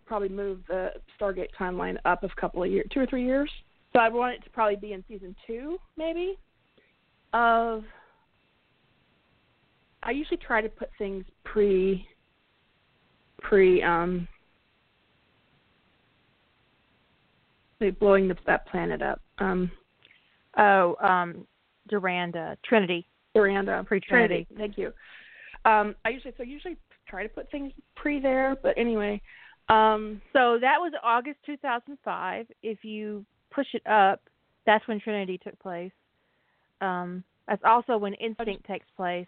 probably move the Stargate timeline up a couple of years, 2 or 3 years. So I want it to probably be in season 2, maybe, of... I usually try to put things blowing that planet up. Duranda. Pre-Trinity. Thank you. I usually try to put things pre there, but anyway. So that was August 2005. If you push it up, that's when Trinity took place. That's also when Instinct takes place.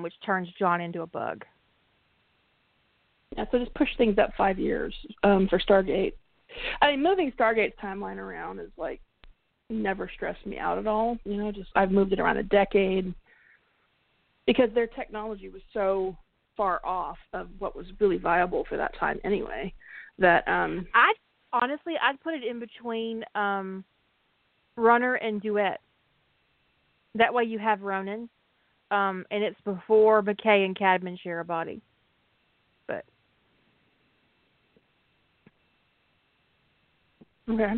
Which turns John into a bug. Yeah, so just push things up 5 years for Stargate. I mean, moving Stargate's timeline around is like never stressed me out at all. You know, just I've moved it around a decade because their technology was so far off of what was really viable for that time anyway. That I'd put it in between Runner and Duet. That way you have Ronan, and it's before McKay and Cadman share a body. But okay,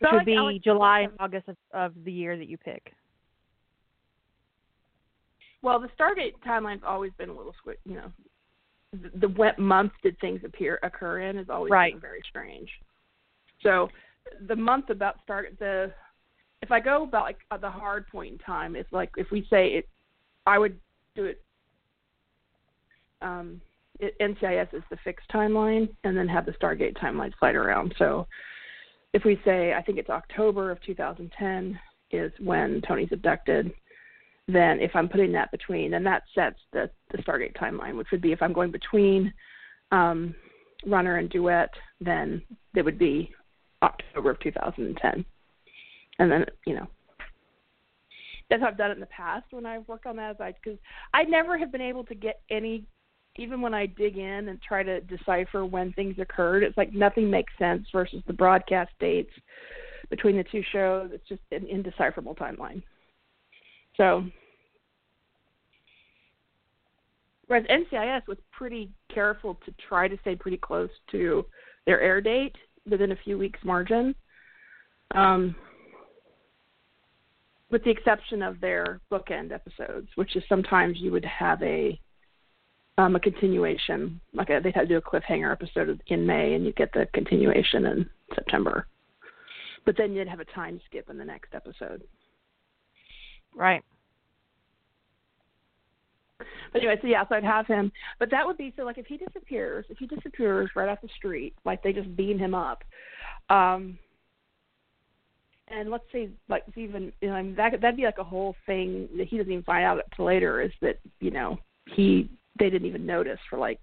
which would be July and August of the year that you pick. Well, the Stargate timeline's always been a little, you know, the what month did things occur in has always been very strange. So the month about Stargate, if I go about like the hard point in time, it's like if we say it, I would do it. NCIS is the fixed timeline, and then have the Stargate timeline slide around. So if we say I think it's October of 2010 is when Tony's abducted. Then if I'm putting that between, then that sets the Stargate timeline, which would be if I'm going between Runner and Duet, then it would be October of 2010. And then, you know, that's how I've done it in the past when I've worked on that, because I never have been able to get any, even when I dig in and try to decipher when things occurred, it's like nothing makes sense versus the broadcast dates between the two shows. It's just an indecipherable timeline. So, whereas NCIS was pretty careful to try to stay pretty close to their air date within a few weeks' margin, with the exception of their bookend episodes, which is sometimes you would have a continuation, like they'd have to do a cliffhanger episode in May, and you'd get the continuation in September. But then you'd have a time skip in the next episode. Right. But anyway, so yeah, so I'd have him. But that would be, so like if he disappears right off the street, like they just beam him up. And let's say, like, even, you know, that'd be like a whole thing that he doesn't even find out until later is that, you know, they didn't even notice for like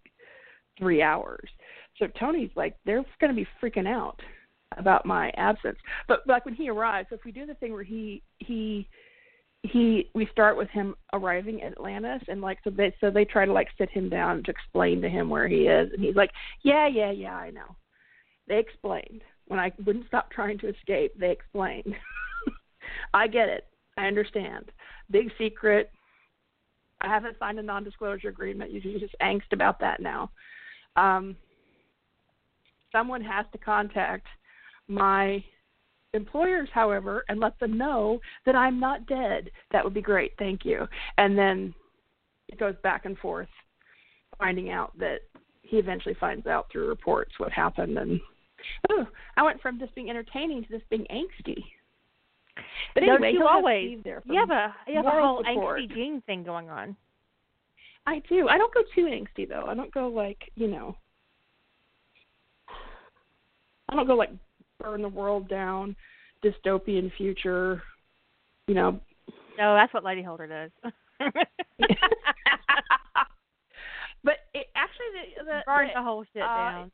3 hours. So Tony's like, they're going to be freaking out about my absence. But like when he arrives, so if we do the thing where we start with him arriving at Atlantis, and like so they try to like sit him down to explain to him where he is, and he's like, yeah, I know. They explained when I wouldn't stop trying to escape. They explained. I get it. I understand. Big secret. I haven't signed a non-disclosure agreement. You just angst about that now. Someone has to contact my employers, however, and let them know that I'm not dead. That would be great. Thank you. And then it goes back and forth, finding out that he eventually finds out through reports what happened. And I went from just being entertaining to just being angsty. But anyway, you always you have a whole angsty gene thing going on. I do. I don't go too angsty though. I don't go like, you know, I don't go like burn the world down, dystopian future, you know. No, that's what Lady Holder does. But it actually, burn the whole shit down.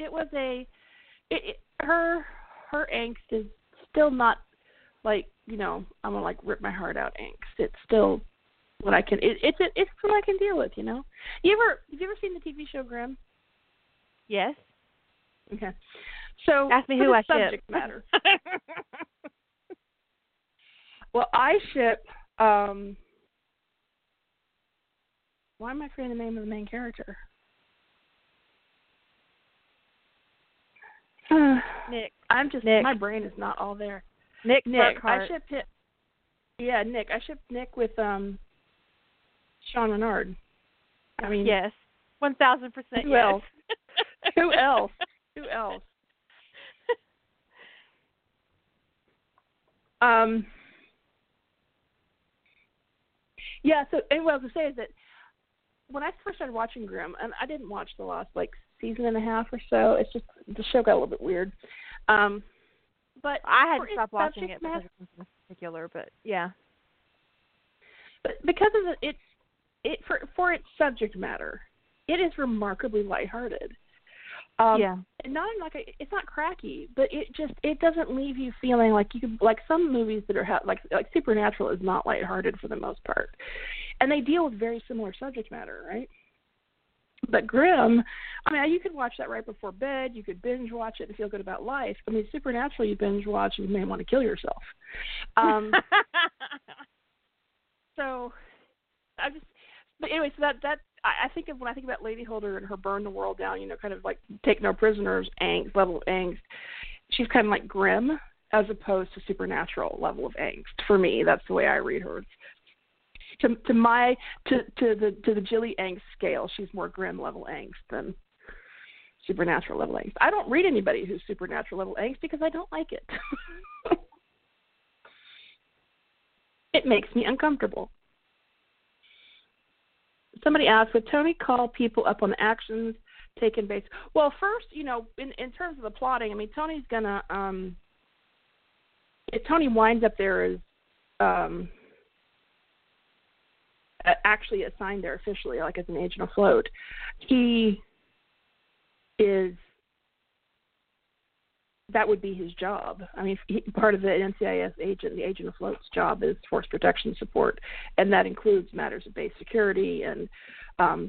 It was her angst is still not like, you know, I'm gonna like rip my heart out angst. It's still what I can. It's what I can deal with, you know. Have you ever seen the TV show Grimm? Yes. Okay. So ask me who I ship. Matter. Well, I ship. Why am I forgetting the name of the main character? Nick. I'm just Nick. My brain is not all there. Nick. Burkhart. I ship him. Yeah, Nick. I ship Nick with Sean Renard. I mean, yes, 1,000%. Who else? Who else? Yeah, so and what I was going to say is that when I first started watching Grimm, and I didn't watch the last, like, season and a half or so. It's just the show got a little bit weird. But I had to stop watching it because it was particular, but yeah. But because of it for its subject matter, it is remarkably lighthearted. And not in like a, it's not cracky, but it doesn't leave you feeling like you could, like some movies that are like Supernatural is not lighthearted for the most part, and they deal with very similar subject matter, right? But Grimm, I mean, you could watch that right before bed. You could binge watch it and feel good about life. I mean, Supernatural, you binge watch and you may want to kill yourself. So I just, but anyway, so that. I think of when I think about Lady Holder and her burn the world down, you know, kind of like take no prisoners, angst, level of angst, she's kind of like Grimm as opposed to Supernatural level of angst. For me, that's the way I read her. To the Jilly angst scale, she's more Grimm level angst than Supernatural level angst. I don't read anybody who's Supernatural level angst because I don't like it. It makes me uncomfortable. Somebody asked, would Tony call people up on the actions taken based? Well, first, you know, in terms of the plotting, I mean, Tony's going to, if Tony winds up there as actually assigned there officially, like as an agent afloat, he is, that would be his job. I mean, part of the NCIS agent, the agent afloat's job is force protection support, and that includes matters of base security and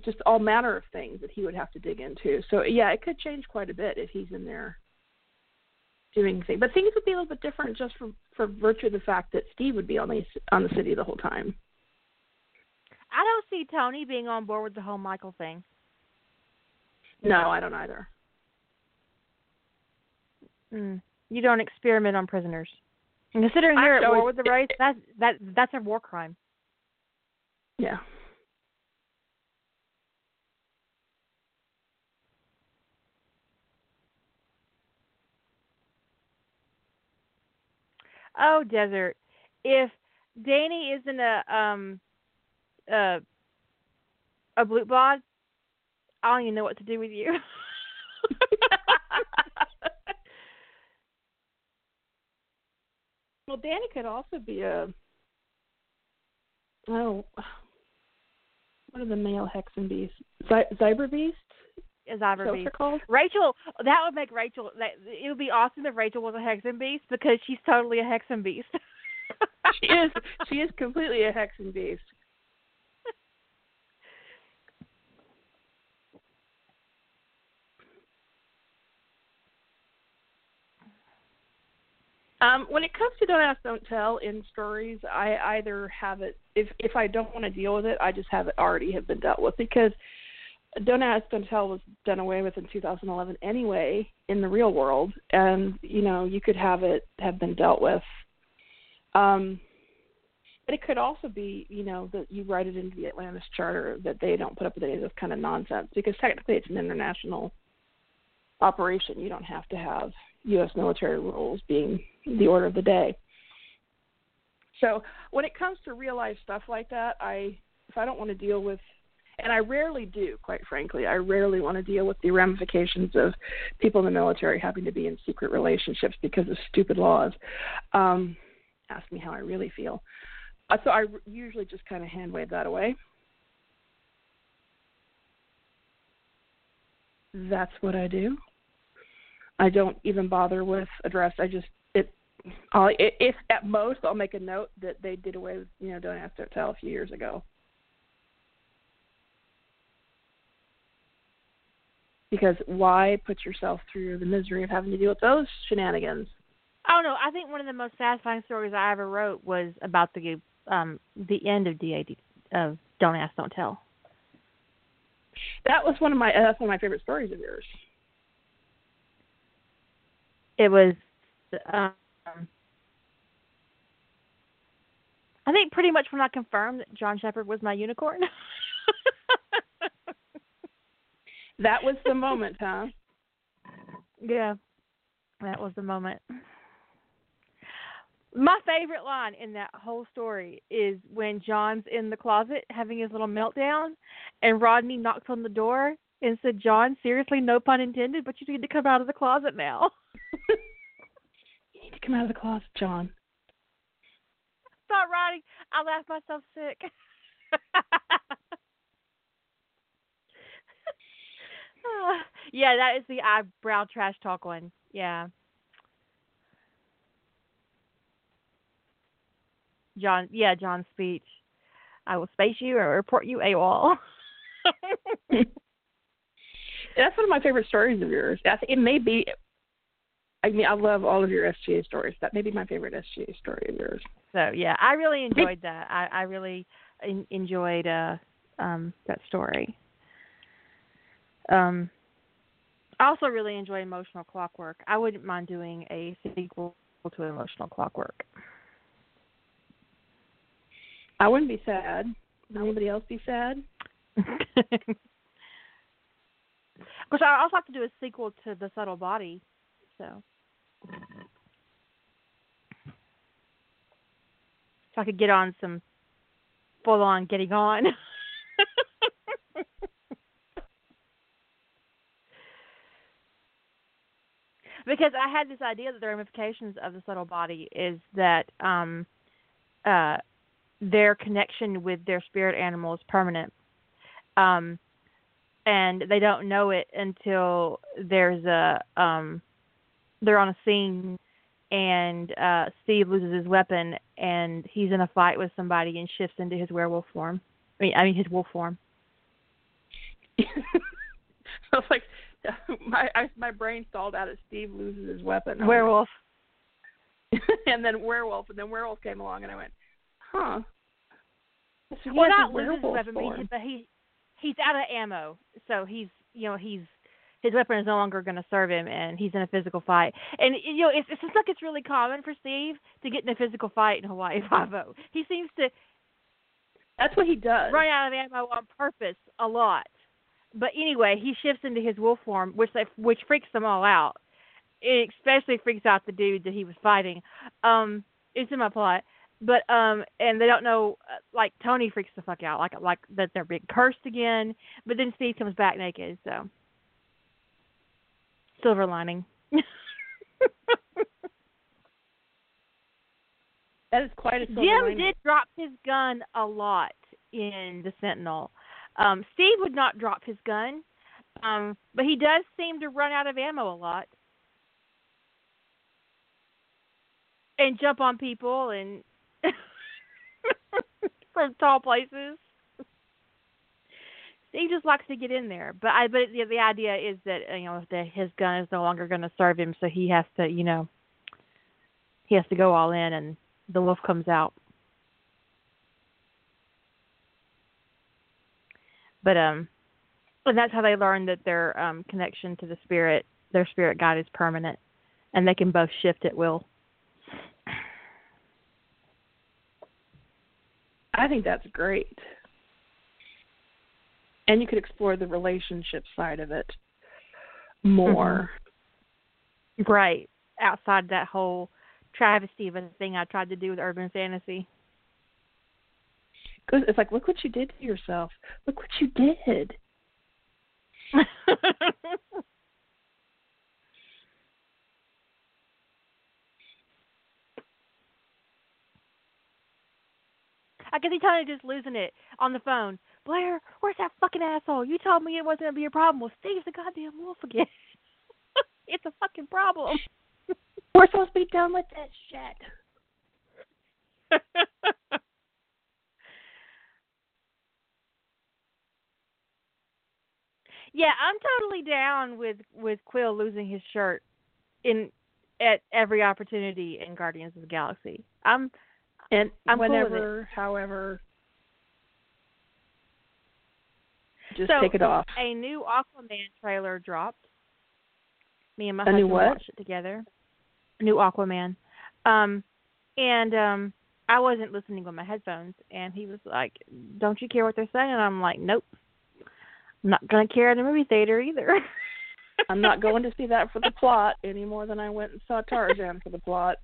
just all manner of things that he would have to dig into. So, yeah, it could change quite a bit if he's in there doing things. But things would be a little bit different just for virtue of the fact that Steve would be on the city the whole time. I don't see Tony being on board with the whole Michael thing. No, I don't either. You don't experiment on prisoners. And considering they're at war with the race, that's a war crime. Yeah. Oh, Desert. If Danny isn't a blue bod, I don't even know what to do with you. Well, Danny could also be what are the male Hexen beasts? Cyber beasts? Cyber beasts. Rachel, that would make Rachel, it would be awesome if Rachel was a Hexen beast because she's totally a Hexen beast. She is completely a Hexen beast. When it comes to Don't Ask, Don't Tell in stories, I either have it, if I don't want to deal with it, I just have it already have been dealt with, because Don't Ask, Don't Tell was done away with in 2011 anyway in the real world, and, you know, you could have it have been dealt with. But it could also be, you know, that you write it into the Atlantis Charter that they don't put up with any of this kind of nonsense, because technically it's an international operation. You don't have to have U.S. military rules being the order of the day. So when it comes to real life stuff like that, if I don't want to deal with, and I rarely do, quite frankly, I rarely want to deal with the ramifications of people in the military having to be in secret relationships because of stupid laws. Ask me how I really feel. So I usually just kind of hand wave that away. That's what I do. I don't even bother with address. If at most, I'll make a note that they did away with, you know, Don't Ask, Don't Tell a few years ago. Because why put yourself through the misery of having to deal with those shenanigans? Oh, no, I think one of the most satisfying stories I ever wrote was about the end of DAD, of Don't Ask, Don't Tell. That was that's one of my favorite stories of yours. It was, I think pretty much when I confirmed that John Shepherd was my unicorn. That was the moment, huh? Yeah, that was the moment. My favorite line in that whole story is when John's in the closet having his little meltdown and Rodney knocks on the door and said, John, seriously, no pun intended, but you need to come out of the closet now. You need to come out of the closet, John. Stop writing. I laughed myself sick. Yeah, that is the eyebrow trash talk one. Yeah. John's speech. I will space you or report you AWOL. That's one of my favorite stories of yours. It may be, I mean, I love all of your SGA stories. That may be my favorite SGA story of yours. So, yeah, I really enjoyed that. I really enjoyed that story. I also really enjoy Emotional Clockwork. I wouldn't mind doing a sequel to Emotional Clockwork. I wouldn't be sad. Would anybody else be sad? Of course, I also have to do a sequel to The Subtle Body. So I could get on some full-on getting on. Because I had this idea that the ramifications of The Subtle Body is that their connection with their spirit animal is permanent. And they don't know it until there's they're on a scene and Steve loses his weapon and he's in a fight with somebody and shifts into his werewolf form. I mean his wolf form. I was like, my brain stalled out as Steve loses his weapon. Werewolf. And then werewolf came along and I went, huh. So well, not loses his weapon, but he's out of ammo. So his weapon is no longer going to serve him, and he's in a physical fight. And, it's just like it's really common for Steve to get in a physical fight in Hawaii Five-0. He seems to... That's what he does. Run out of ammo on purpose a lot. But anyway, he shifts into his wolf form, which freaks them all out. It especially freaks out the dude that he was fighting. It's in my plot. But, and they don't know, like, Tony freaks the fuck out, like that they're being cursed again. But then Steve comes back naked, so... Silver lining. That is quite a silver lining. Jim did drop his gun a lot in The Sentinel. Steve would not drop his gun, but he does seem to run out of ammo a lot and jump on people and from tall places. He just likes to get in there, but the idea is that that his gun is no longer going to serve him, so he has to go all in, and the wolf comes out. But and that's how they learn that their connection to their spirit guide, is permanent, and they can both shift at will. I think that's great. And you could explore the relationship side of it more. Mm-hmm. Right. Outside that whole travesty of a thing I tried to do with urban fantasy. Because it's like, look what you did to yourself. Look what you did. I guess he totally just losing it on the phone. Blair, where's that fucking asshole? You told me it wasn't going to be a problem. Well, Steve's the goddamn wolf again. It's a fucking problem. We're supposed to be done with that shit. Yeah, I'm totally down with Quill losing his shirt at every opportunity in Guardians of the Galaxy. I'm whenever, cool with it. However... Just take it off. A new Aquaman trailer dropped. Me and my husband watched it together. A new Aquaman. And I wasn't listening with my headphones. And he was like, don't you care what they're saying? And I'm like, nope. I'm not going to care in the movie theater either. I'm not going to see that for the plot any more than I went and saw Tarzan for the plot.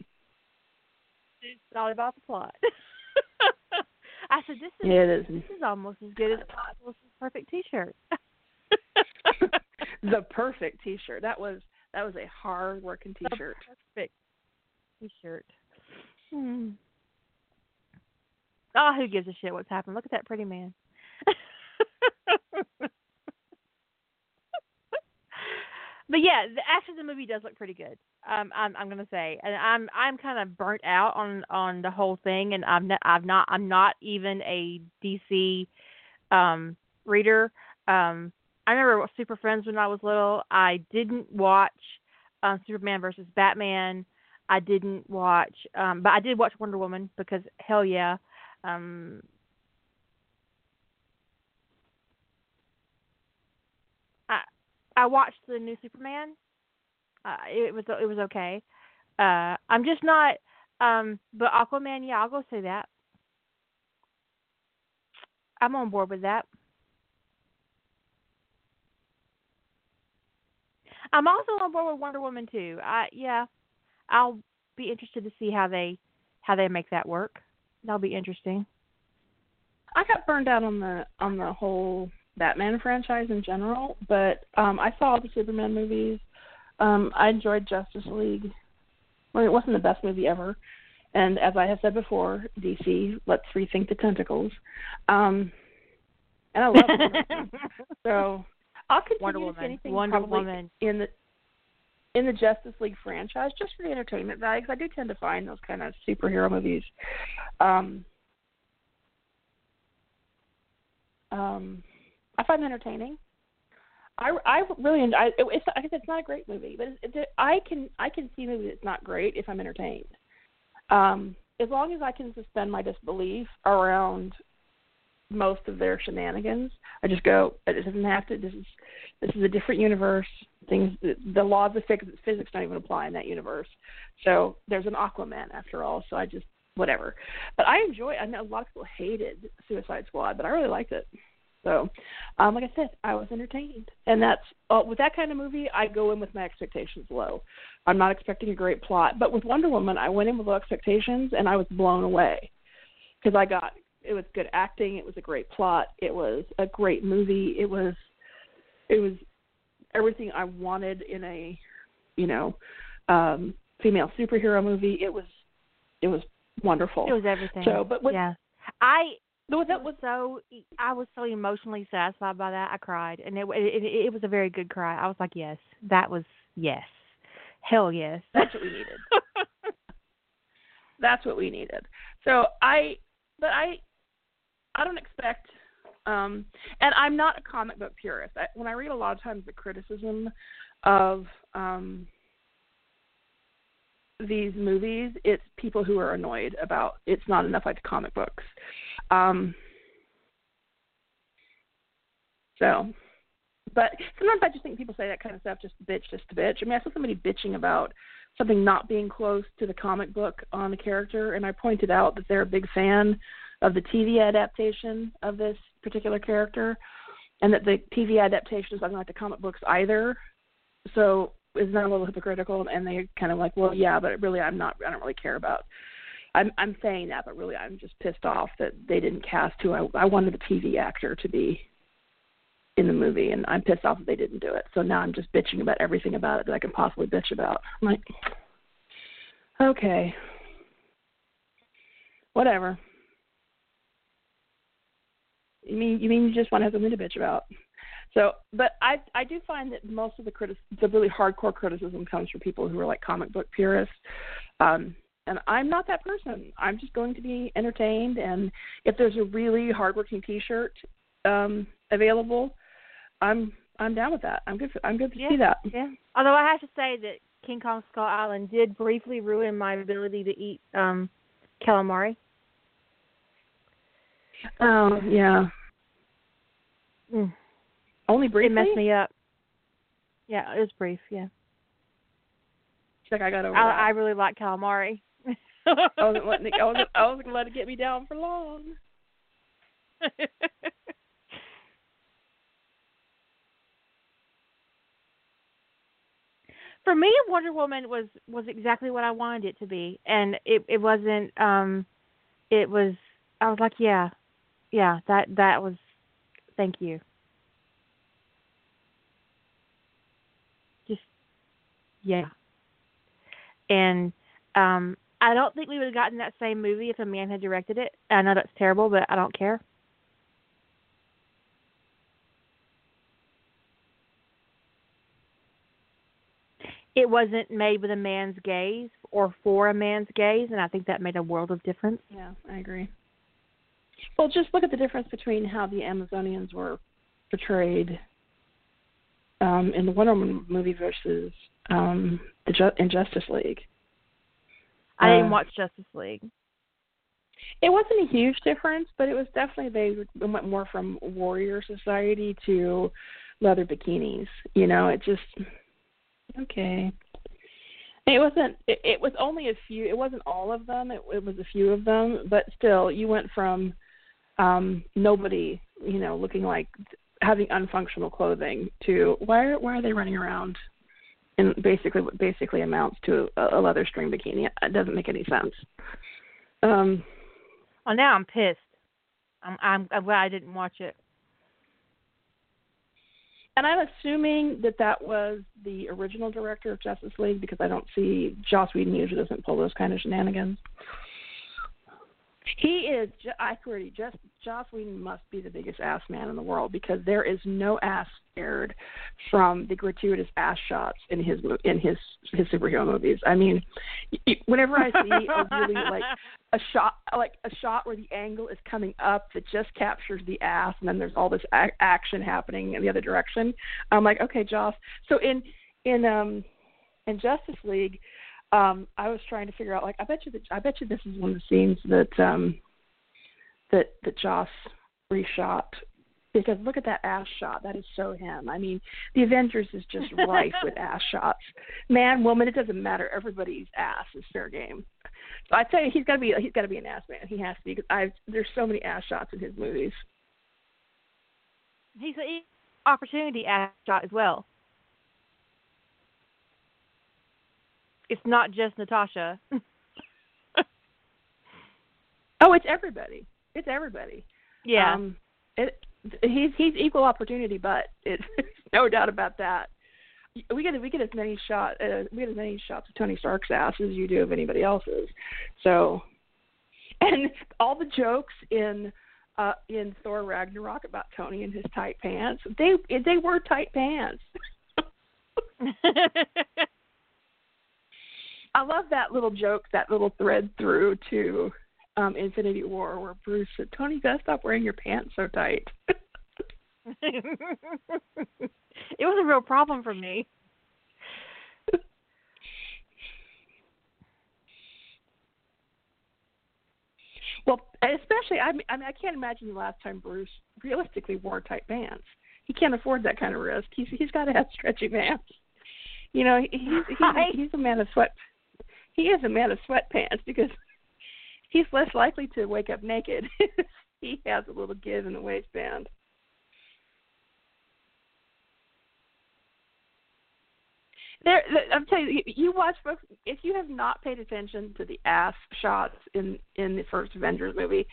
It's all about the plot. I said, this is almost as good as Possible's perfect T-shirt. The perfect T-shirt. That was a hard-working T-shirt. The perfect T-shirt. Oh, who gives a shit what's happened? Look at that pretty man. But yeah, actually the movie does look pretty good. I'm gonna say, and I'm kind of burnt out on the whole thing, and I'm not even a DC reader. I remember what Super Friends when I was little. I didn't watch Superman versus Batman. I didn't watch, but I did watch Wonder Woman because hell yeah. I watched the new Superman. It was okay. I'm just not. But Aquaman, yeah, I'll go see that. I'm on board with that. I'm also on board with Wonder Woman too. I'll be interested to see how they make that work. That'll be interesting. I got burned out on the whole Batman franchise in general, but I saw all the Superman movies. I enjoyed Justice League. Well, it wasn't the best movie ever, and as I have said before, DC, let's rethink the tentacles. And I love it. So I'll continue Wonder Woman in the Justice League franchise just for the entertainment value, because I do tend to find those kind of superhero movies. I find them entertaining. I really enjoy. I guess it's not a great movie, but I can see a movie that's not great if I'm entertained. As long as I can suspend my disbelief around most of their shenanigans, I just go, it doesn't have to. This is a different universe. Things, the laws of physics don't even apply in that universe. So there's an Aquaman after all. So I just whatever. But I enjoy. I know a lot of people hated Suicide Squad, but I really liked it. So, like I said, I was entertained. And that's with that kind of movie, I go in with my expectations low. I'm not expecting a great plot. But with Wonder Woman, I went in with low expectations, and I was blown away because it was good acting. It was a great plot. It was a great movie. It was everything I wanted in a, female superhero movie. It was wonderful. It was everything. So, but I was so emotionally satisfied by that. I cried, and it was a very good cry. I was like, yes, that was yes, hell yes, that's what we needed. That's what we needed. So I don't expect, and I'm not a comic book purist. When I read a lot of times the criticism of these movies, it's people who are annoyed about it's not enough like the comic books. So, but sometimes I just think people say that kind of stuff just to bitch. I mean, I saw somebody bitching about something not being close to the comic book on a character, and I pointed out that they're a big fan of the TV adaptation of this particular character, and that the TV adaptation doesn't like the comic books either. So it's not a little hypocritical, and they're kind of like, well, yeah, but really I don't really care about. I'm saying that, but really I'm just pissed off that they didn't cast who I wanted the TV actor to be in the movie, and I'm pissed off that they didn't do it. So now I'm just bitching about everything about it that I can possibly bitch about. I'm like, okay, whatever. You mean you just want to have something to bitch about? So, but I do find that most of the really hardcore criticism comes from people who are like comic book purists. And I'm not that person. I'm just going to be entertained. And if there's a really hardworking T-shirt available, I'm down with that. I'm good to see that. Yeah. Although I have to say that King Kong Skull Island did briefly ruin my ability to eat calamari. Oh yeah. Mm. Only briefly. It messed me up. Yeah, it was brief. Yeah. Like I got over. I really like calamari. I wasn't letting it get me down for long. For me, Wonder Woman was exactly what I wanted it to be, and it wasn't. It was. I was like, yeah. That was. Thank you. Just, yeah. And I don't think we would have gotten that same movie if a man had directed it. I know that's terrible, but I don't care. it wasn't made with a man's gaze or for a man's gaze, and I think that made a world of difference. Yeah, I agree. Well, just look at the difference between how the Amazonians were portrayed in the Wonder Woman movie versus in Justice League. I didn't watch Justice League. It wasn't a huge difference, but it was definitely they went more from warrior society to leather bikinis. You know, it just okay. It wasn't. It was only a few. It wasn't all of them. It was a few of them, but still, you went from nobody, you know, looking like having unfunctional clothing to why are they running around in basically amounts to a leather string bikini. It doesn't make any sense. Well, now I'm pissed. I'm glad I didn't watch it. And I'm assuming that was the original director of Justice League, because I don't see Joss Whedon usually doesn't pull those kind of shenanigans. Joss Whedon must be the biggest ass man in the world, because there is no ass spared from the gratuitous ass shots in his superhero movies. I mean, whenever I see a really a shot where the angle is coming up that just captures the ass, and then there's all this action happening in the other direction, I'm like, okay, Joss. So in Justice League, I was trying to figure out, like, I bet you this is one of the scenes that Joss reshot, because look at that ass shot. That is so him. I mean, the Avengers is just rife with ass shots. Man, woman, it doesn't matter. Everybody's ass is fair game. So I tell you, he's got to be an ass man. He has to be, because there's so many ass shots in his movies. He's an opportunity ass shot as well. It's not just Natasha. Oh, it's everybody. It's everybody. Yeah. He's equal opportunity, but it's no doubt about that. We get as many shots of Tony Stark's ass as you do of anybody else's. So, and all the jokes in Thor Ragnarok about Tony and his tight pants. They were tight pants. I love that little joke, that little thread through to Infinity War, where Bruce said, "Tony, you gotta stop wearing your pants so tight." It was a real problem for me. Well, especially, I mean, I can't imagine the last time Bruce realistically wore tight pants. He can't afford that kind of risk. He's got to have stretchy pants. You know, he's a man of sweat. He is a man of sweatpants, because he's less likely to wake up naked. He has a little give in the waistband. I'm telling you, you watch, folks, if you have not paid attention to the ass shots in the first Avengers movie,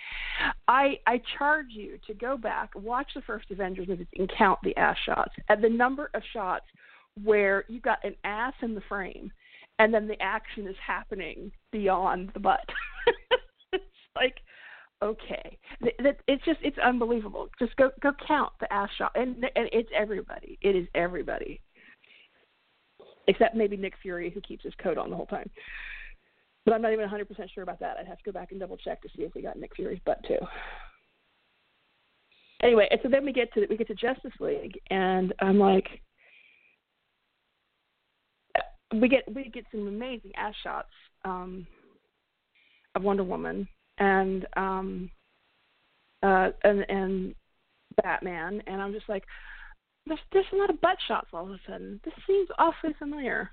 I charge you to go back, watch the first Avengers movie, and count the ass shots. And the number of shots where you've got an ass in the frame, and then the action is happening beyond the butt. It's like, okay, it's unbelievable. Just go count the ass shot, and it's everybody. It is everybody, except maybe Nick Fury, who keeps his coat on the whole time. But I'm not even 100% sure about that. I'd have to go back and double check to see if we got Nick Fury's butt too. Anyway, and so then we get to Justice League, and I'm like, we get some amazing ass shots of Wonder Woman and Batman, and I'm just like, there's a lot of butt shots all of a sudden. This seems awfully familiar.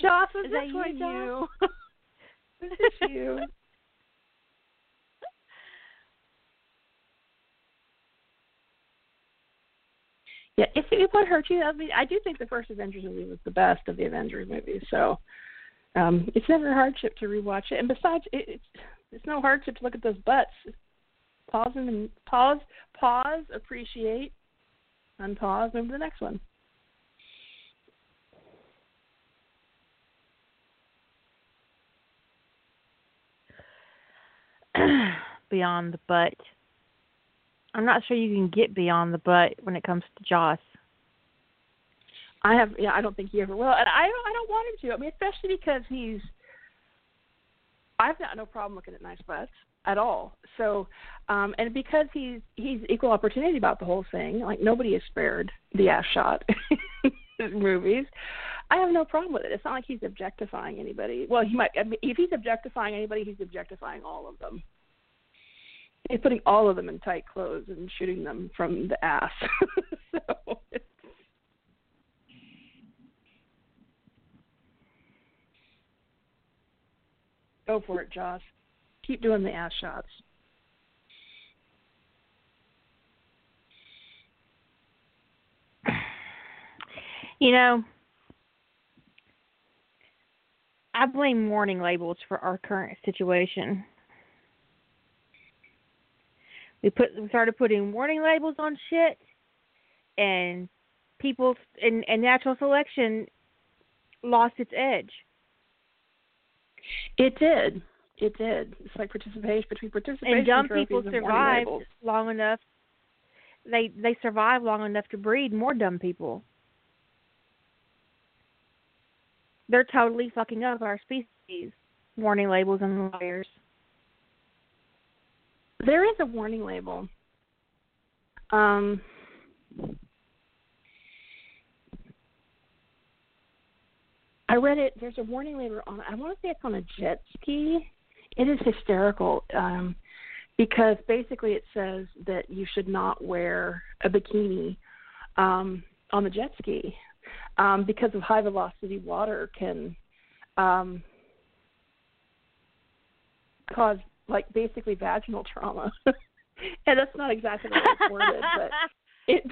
Joss, is this what you? Is this you? Yeah, if it would hurt you, I do think the first Avengers movie was the best of the Avengers movies, so it's never a hardship to rewatch it. And besides, it's no hardship to look at those butts. Pause, appreciate, unpause, move to the next one. Beyond the butt. I'm not sure you can get beyond the butt when it comes to Joss. I don't think he ever will, and I don't want him to. I mean, especially because I've got no problem looking at nice butts at all. So, and because he's equal opportunity about the whole thing, like nobody is spared the ass shot in movies. I have no problem with it. It's not like he's objectifying anybody. Well, he might. I mean, if he's objectifying anybody, he's objectifying all of them. He's putting all of them in tight clothes and shooting them from the ass. So. Go for it, Joss. Keep doing the ass shots. You know, I blame warning labels for our current situation. We started putting warning labels on shit, and people and natural selection lost its edge. It did. It's like participation. And dumb people survived long enough. They survived long enough to breed more dumb people. They're totally fucking up our species. Warning labels and lawyers. There is a warning label. I read it. There's a warning label on. I want to say it's on a jet ski. It is hysterical because basically it says that you should not wear a bikini on the jet ski because of high velocity water can cause like basically vaginal trauma, and that's not exactly what it's worded, but it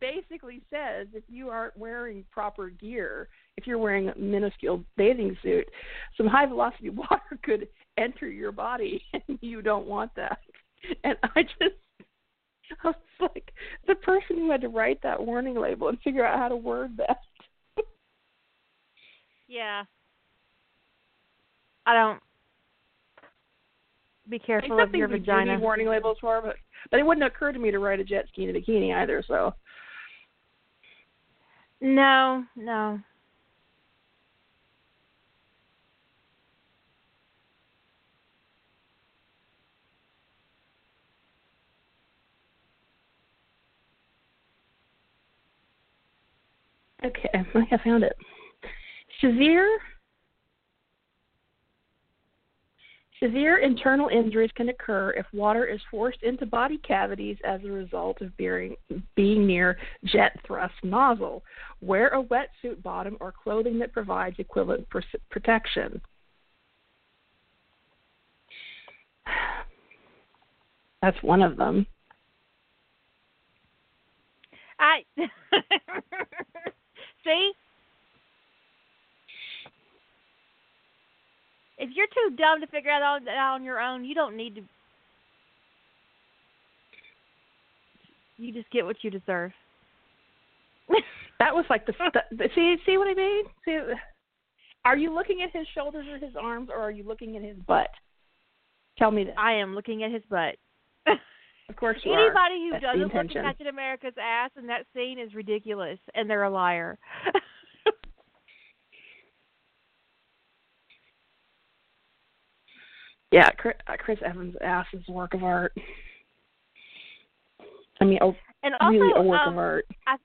basically says if you aren't wearing proper gear, if you're wearing a minuscule bathing suit, some high-velocity water could enter your body, and you don't want that. And I was like, the person who had to write that warning label and figure out how to word that. Yeah. Be careful of your vagina. Warning labels for, but it wouldn't occur to me to ride a jet ski in a bikini either. So, no. Okay, I think I found it. Severe internal injuries can occur if water is forced into body cavities as a result of being near jet thrust nozzle. Wear a wetsuit bottom or clothing that provides equivalent protection. That's one of them. See? If you're too dumb to figure out all that on your own, you don't need to. You just get what you deserve. That was like see what I mean? See, are you looking at his shoulders or his arms, or are you looking at his butt? Tell me this. I am looking at his butt. Of course you are. Anybody who doesn't look at Captain America's ass in that scene is ridiculous, and they're a liar. Yeah, Chris Evans' ass is a work of art. I mean, really a work of art. I think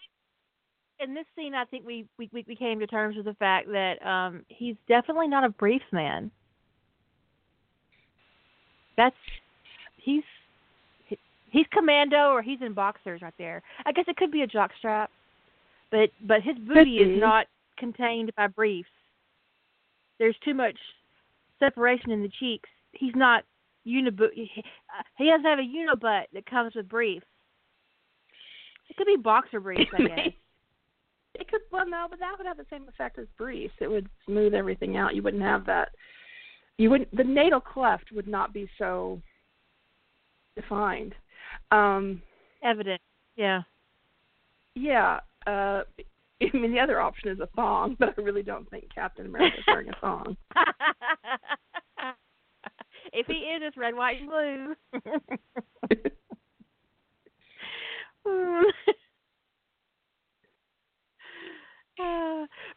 in this scene, I think we came to terms with the fact that he's definitely not a briefs man. He's commando or he's in boxers right there. I guess it could be a jockstrap, but his booty is not contained by briefs. There's too much separation in the cheeks. He's not he doesn't have a unibutt that comes with briefs. It could be boxer briefs, I guess. It could, well, no, but that would have the same effect as briefs. It would smooth everything out. You wouldn't have that. The natal cleft would not be so defined. Evident, yeah. Yeah. I mean, the other option is a thong, but I really don't think Captain America is wearing a thong. If he is, it's red, white, and blue.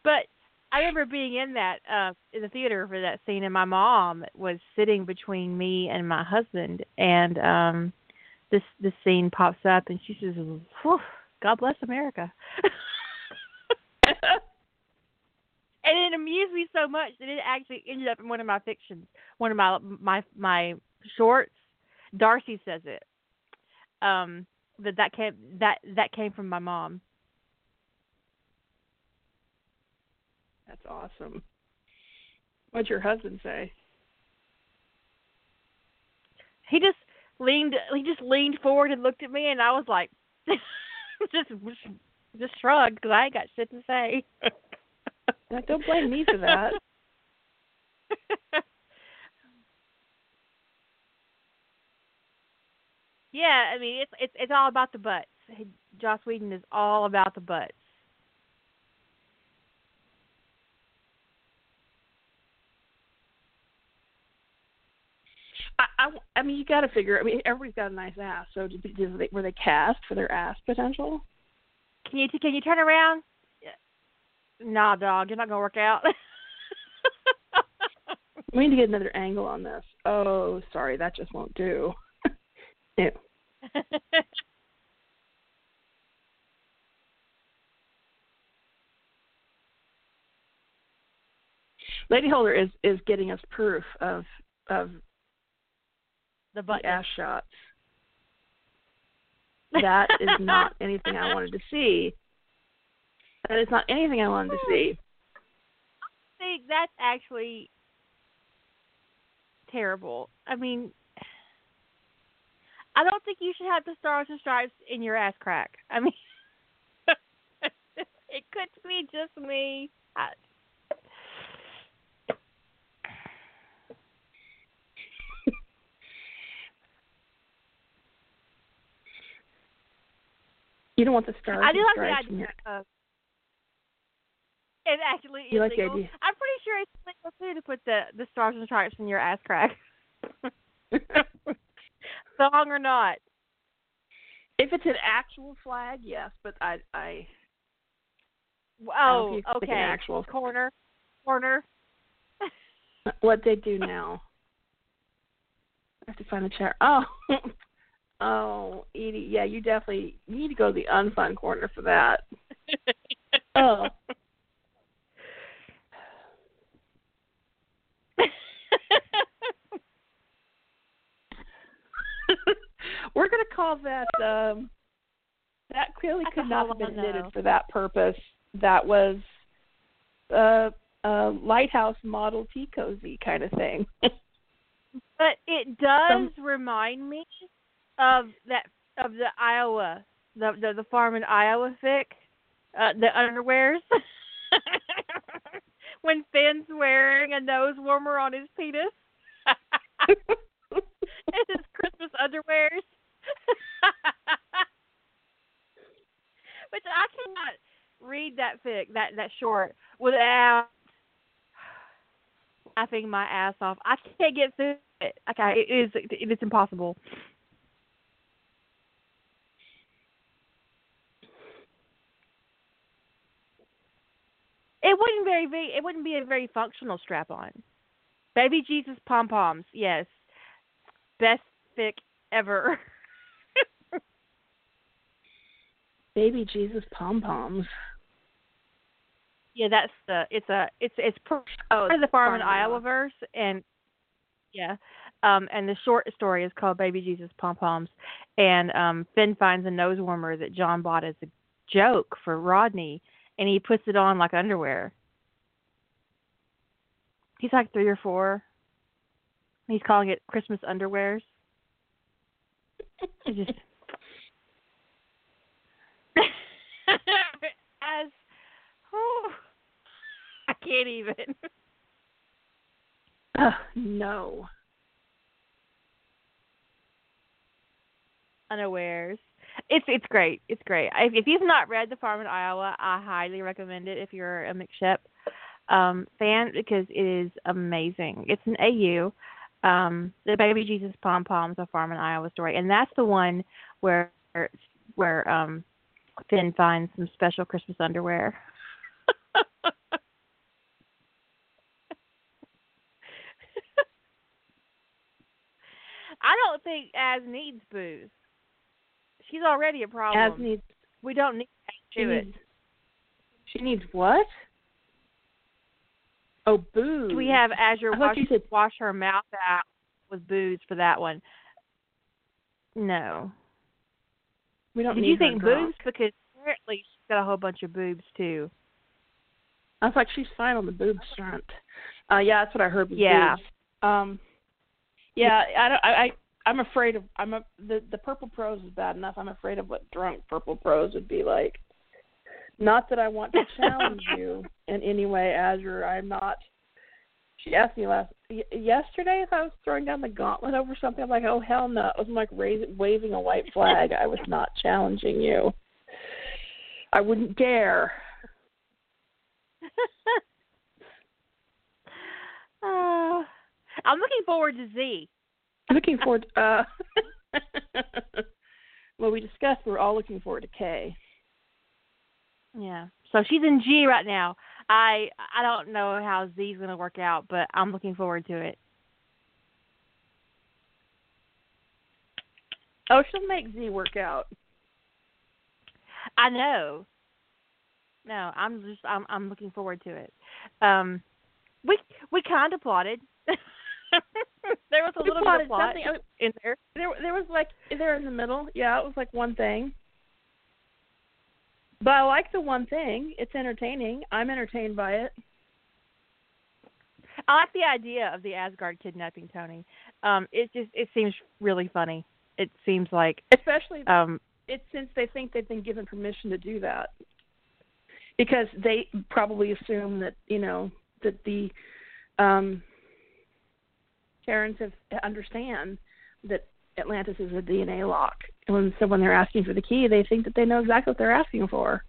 But I remember being in that in the theater for that scene, and my mom was sitting between me and my husband, and this scene pops up, and she says, "Whew, God bless America." And it amused me so much that it actually ended up in one of my fictions, one of my shorts. Darcy says it. That came from my mom. That's awesome. What'd your husband say? He just leaned forward and looked at me, and I was like, just shrugged because I ain't got shit to say. Now, don't blame me for that. Yeah, I mean, it's all about the butts. Joss Whedon is all about the butts. I mean, you got to figure. I mean, everybody's got a nice ass. So, were they cast for their ass potential? Can you turn around? Nah, dog, you're not gonna work out. We need to get another angle on this. Oh, sorry, that just won't do. Ew. Lady Holder is getting us proof of the ass shots. That is not anything I wanted to see. That is not anything I wanted to see. I think that's actually terrible. I mean, I don't think you should have the stars and stripes in your ass crack. I mean, it could be just me. You don't want the stars and stripes in your ass. It actually is like legal. I'm pretty sure it's legal too to put the stars and stripes in your ass crack. Song or not. If it's an actual flag, yes, but I oh, okay. An actual corner. What they do now? I have to find the chair. Oh, oh, Edie. Yeah, you definitely need to go to the unfun corner for that. Oh. We're going to call that, that clearly could not have been knitted for that purpose. That was a lighthouse model tea cozy kind of thing. But it does remind me of the Iowa, the farm in Iowa fic, the underwears. When Finn's wearing a nose warmer on his penis. It is Christmas underwears. Which I cannot read that fic, that short, without laughing my ass off. I can't get through it. Okay, it's impossible. It wouldn't be a very functional strap-on. Baby Jesus pom-poms, yes. Best fic ever. Baby Jesus pom-poms. Yeah, that's the it's part of the farm in Iowa verse, and yeah, and the short story is called Baby Jesus Pom-Poms, and Finn finds a nose warmer that John bought as a joke for Rodney, and he puts it on like underwear. He's like 3 or 4. He's calling it Christmas underwears. Just... As oh, I can't even. No. Unawares. It's great. It's great. If you've not read The Farm in Iowa, I highly recommend it if you're a McShep fan, because it is amazing. It's an AU. The Baby Jesus Pom Poms, A Farm in Iowa story, and that's the one where Finn finds some special Christmas underwear. I don't think Az needs booze. She's already a problem. Az needs. We don't need to do it. She needs what? Oh, booze. We have Azure wash her mouth out with booze for that one. No. We don't. Did you think boobs? Because apparently she's got a whole bunch of boobs too. I was like, she's fine on the boobs front. Yeah, that's what I heard. Yeah. Boobs. Yeah, I don't. I'm afraid of. The Purple Prose is bad enough. I'm afraid of what drunk Purple Prose would be like. Not that I want to challenge you in any way, Azure. I'm not. She asked me yesterday if I was throwing down the gauntlet over something. I'm like, oh, hell no. I was like waving a white flag. I was not challenging you. I wouldn't dare. I'm looking forward to Z. I'm looking forward to... well, we discussed we're all looking forward to K. Yeah. So she's in G right now. I don't know how Z's going to work out, but I'm looking forward to it. Oh, she'll make Z work out. I know. No, I'm looking forward to it. We kind of plotted. There was a little bit of plot in there. There was like there in the middle. Yeah, it was like one thing. But I like the one thing. It's entertaining. I'm entertained by it. I like the idea of the Asgard kidnapping Tony. It seems really funny. It seems like especially it's since they think they've been given permission to do that because they probably assume that that the Terrans have understand that Atlantis is a DNA lock. And so when they're asking for the key, they think that they know exactly what they're asking for.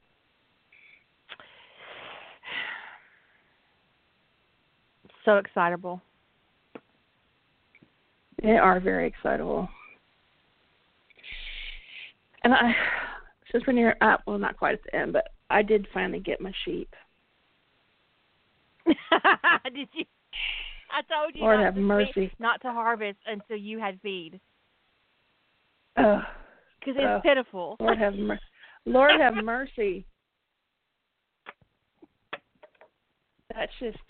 So excitable. They are very excitable. And since we're near, well, not quite at the end, but I did finally get my sheep. Did you? I told you Lord have mercy. Not to harvest until you had feed. Because it's pitiful. Lord have mercy. Lord have mercy. That just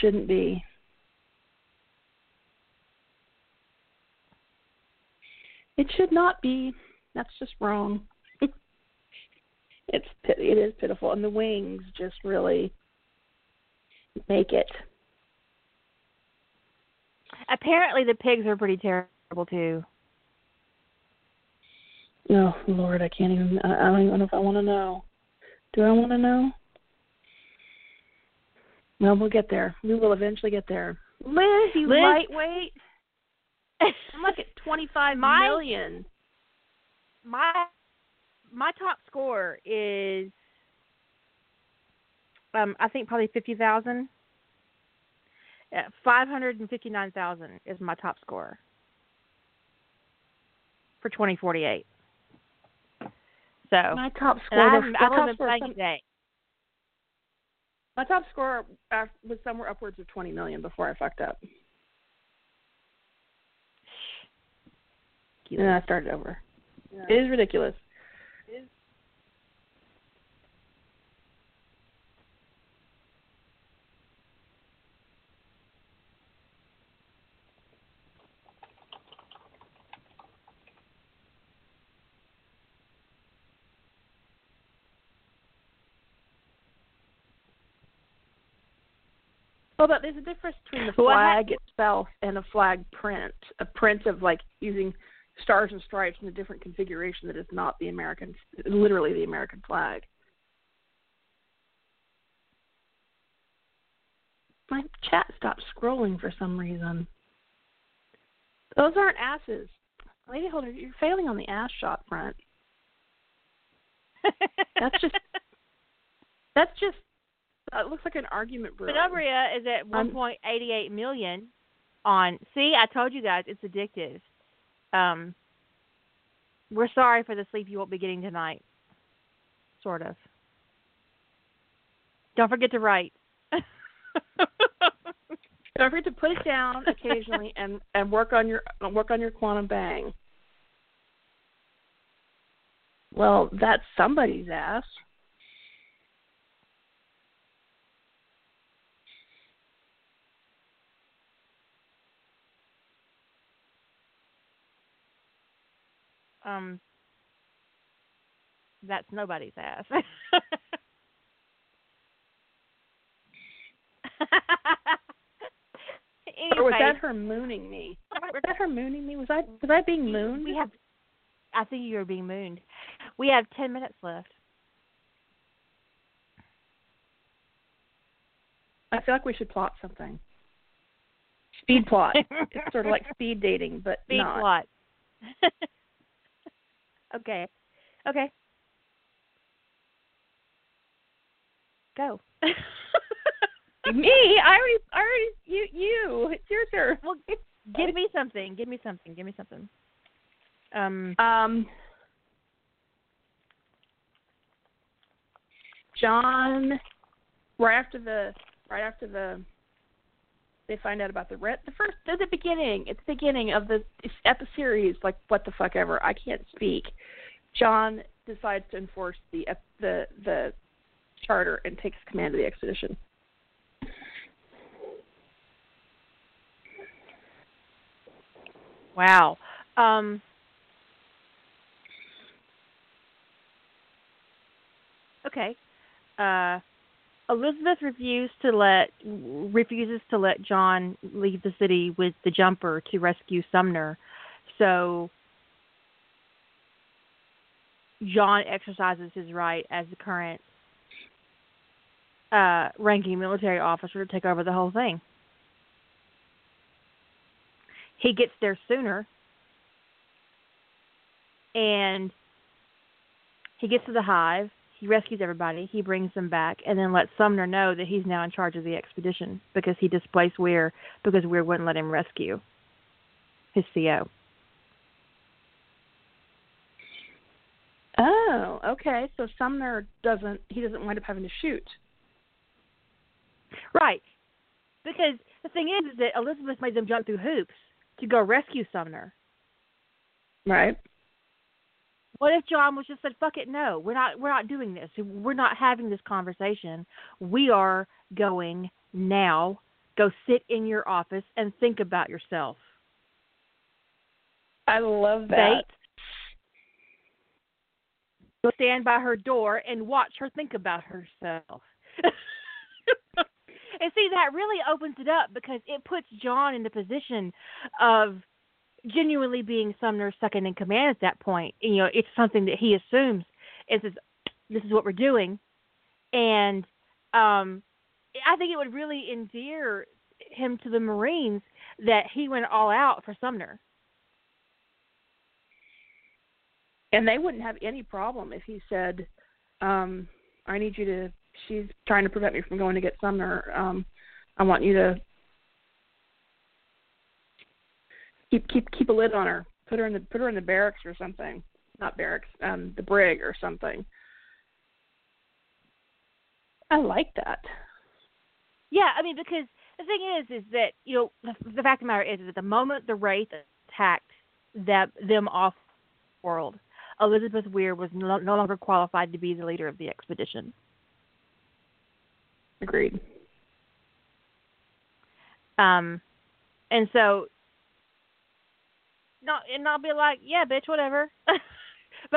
shouldn't be. It should not be. That's just wrong. It is pitiful, and the wings just really make it. Apparently the pigs are pretty terrible too. Oh Lord, I can't even. I don't even know if I want to know. Do I want to know? No, we'll get there. We will eventually get there. Liz, you lightweight. I'm like at 25 million. My top score is I think probably 50,000. 559,000 is my top score for 2048. So my top score. My top score was somewhere upwards of 20 million before I fucked up. And then I started over. Yeah. It is ridiculous. It is. Well, but there's a difference between the flag itself and a flag print. A print of, like, using stars and stripes in a different configuration that is not the American, literally the American flag. My chat stopped scrolling for some reason. Those aren't asses. Lady Holder, you're failing on the ass shot front. That's just. It looks like an argument brewing. Sanubria is at 1.88 million on... See, I told you guys, it's addictive. We're sorry for the sleep you won't be getting tonight. sort of. Don't forget to write. Don't forget to put it down occasionally and work on your quantum bang. Well, that's somebody's ass. That's nobody's ass. Anyway. Or was that her mooning me? Was that her mooning me? Was I being mooned? I think you were being mooned. We have 10 minutes left. I feel like we should plot something. Speed plot. It's sort of like speed dating, but speed not. Plot. Okay. Go. Me? I already. You. It's your turn. Well, give me something. John. Right after the. They find out about the rent. It's the beginning of the series. Like what the fuck ever. I can't speak. John decides to enforce the charter and takes command of the expedition. Wow. Okay. Elizabeth refuses to let John leave the city with the jumper to rescue Sumner. So John exercises his right as the current ranking military officer to take over the whole thing. He gets there sooner, and he gets to the hive. He rescues everybody. He brings them back, and then lets Sumner know that he's now in charge of the expedition because he displaced Weir because Weir wouldn't let him rescue his CO. Oh, okay. So Sumner doesn't wind up having to shoot. Right. Because the thing is that Elizabeth made them jump through hoops to go rescue Sumner. Right. What if John was just said, fuck it, no, we're not doing this. We're not having this conversation. We are going now. Go sit in your office and think about yourself. I love that. Go stand by her door and watch her think about herself. And see, that really opens it up because it puts John in the position of genuinely being Sumner's second in command at that point. You know, it's something that he assumes and says, this is what we're doing. And I think it would really endear him to the Marines that he went all out for Sumner. And they wouldn't have any problem if he said, I need you to, she's trying to prevent me from going to get Sumner. I want you to keep a lid on her. Put her in the barracks or something. Not barracks, the brig or something. I like that. Yeah, I mean, because the thing is that, you know, the fact of the matter is that the moment the Wraith attacked them off world, Elizabeth Weir was no longer qualified to be the leader of the expedition. Agreed. And so, and I'll be like, yeah, bitch, whatever. But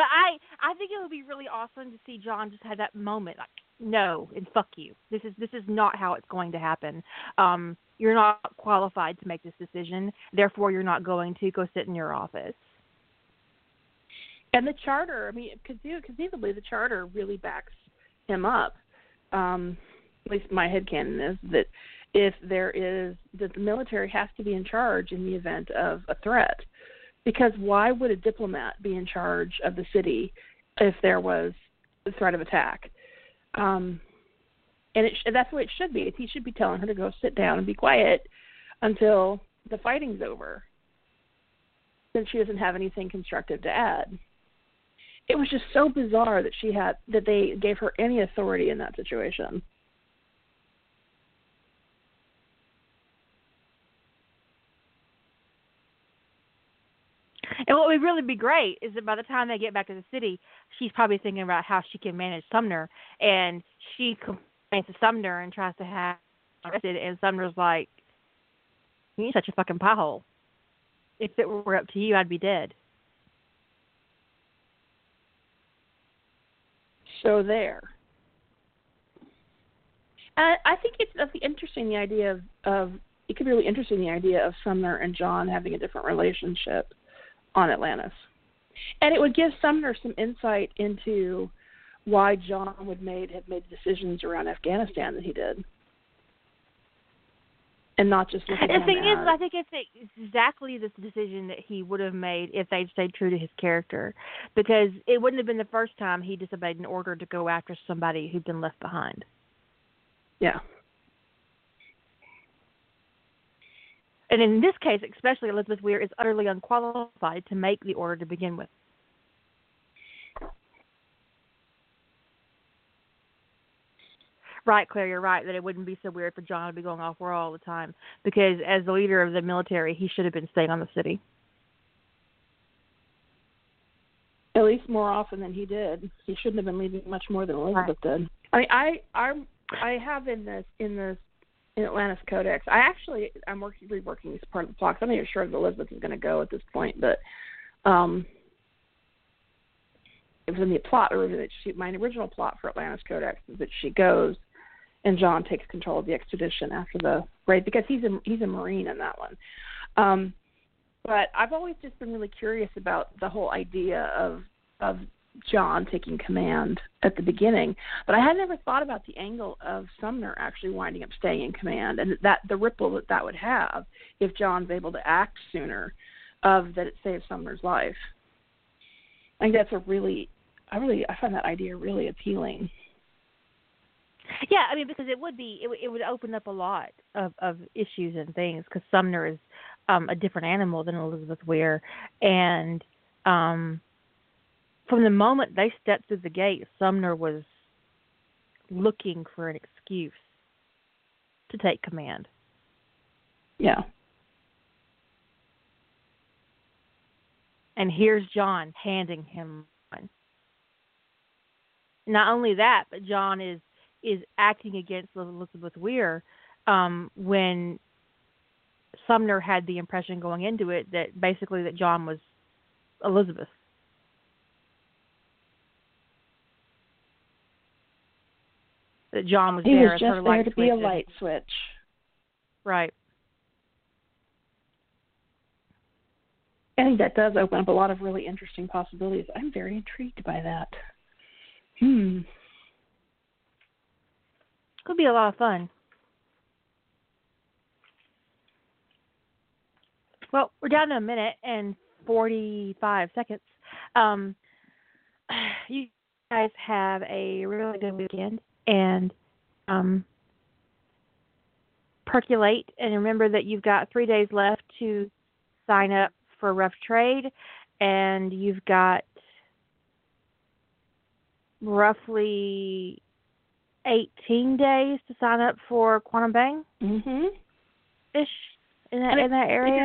I think it would be really awesome to see John just have that moment, like, no, and fuck you. This is not how it's going to happen. You're not qualified to make this decision. Therefore, you're not going to go sit in your office. And the charter, I mean, conceivably, the charter really backs him up. At least my headcanon is that that the military has to be in charge in the event of a threat. Because why would a diplomat be in charge of the city if there was a threat of attack? And that's the way it should be. He should be telling her to go sit down and be quiet until the fighting's over. Then she doesn't have anything constructive to add. it was just so bizarre that she had, that they gave her any authority in that situation. And what would really be great is that by the time they get back to the city, she's probably thinking about how she can manage Sumner, and she complains to Sumner and tries to have arrested, and Sumner's like, "You're such a fucking pothole. If it were up to you, I'd be dead." So there. And I think it's interesting, the idea of it could be really interesting, the idea of Sumner and John having a different relationship on Atlantis. And it would give Sumner some insight into why John would have made decisions around Afghanistan that he did. And not just looking at the thing is, I think it's exactly this decision that he would have made if they'd stayed true to his character, because it wouldn't have been the first time he disobeyed an order to go after somebody who'd been left behind. Yeah. And in this case, especially, Elizabeth Weir is utterly unqualified to make the order to begin with. Right, Claire, you're right that it wouldn't be so weird for John to be going off world all the time, because as the leader of the military, he should have been staying on the city. At least more often than he did. He shouldn't have been leaving much more than Elizabeth did. I mean, I have in Atlantis Codex, I'm reworking this part of the plot, so I'm not even sure if Elizabeth is going to go at this point, but it was in the plot, my original plot for Atlantis Codex is that she goes and John takes control of the expedition after the raid, because he's a Marine in that one. But I've always just been really curious about the whole idea of John taking command at the beginning, but I had never thought about the angle of Sumner actually winding up staying in command, and that the ripple that would have if John's able to act sooner, of that it saves Sumner's life. I think that's I find that idea really appealing. Yeah, I mean, because it would open up a lot of issues and things, because Sumner is a different animal than Elizabeth Weir, and from the moment they stepped through the gate, Sumner was looking for an excuse to take command. Yeah. And here's John handing him one. Not only that, but John is acting against Elizabeth Weir when Sumner had the impression going into it that basically that John was Elizabeth. That John was there as her light switch. He was just there to be a light switch. Right. I think that does open up a lot of really interesting possibilities. I'm very intrigued by that. Could be a lot of fun. Well, we're down to a minute and 45 seconds. You guys have a really good weekend, and percolate, and remember that you've got 3 days left to sign up for Rough Trade, and you've got roughly 18 days to sign up for Quantum Bang. Ish in that area. If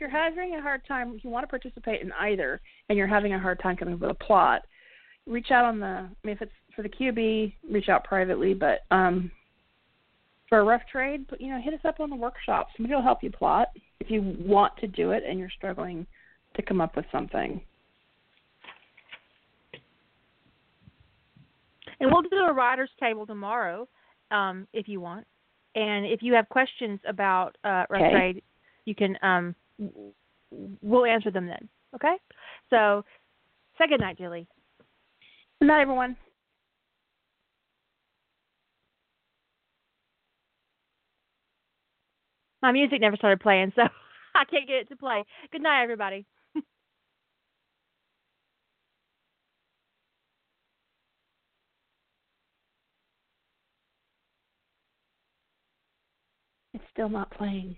you're having a hard time, if you want to participate in either, and you're having a hard time coming up with a plot, reach out if it's for the QB, reach out privately, but for a Rough Trade, hit us up on the workshop. Somebody will help you plot if you want to do it and you're struggling to come up with something. And we'll do a writer's table tomorrow if you want. And if you have questions about Rough Trade, you can we'll answer them then. Okay? So, say good night, Julie. Good night, everyone. My music never started playing, so I can't get it to play. Good night, everybody. It's still not playing.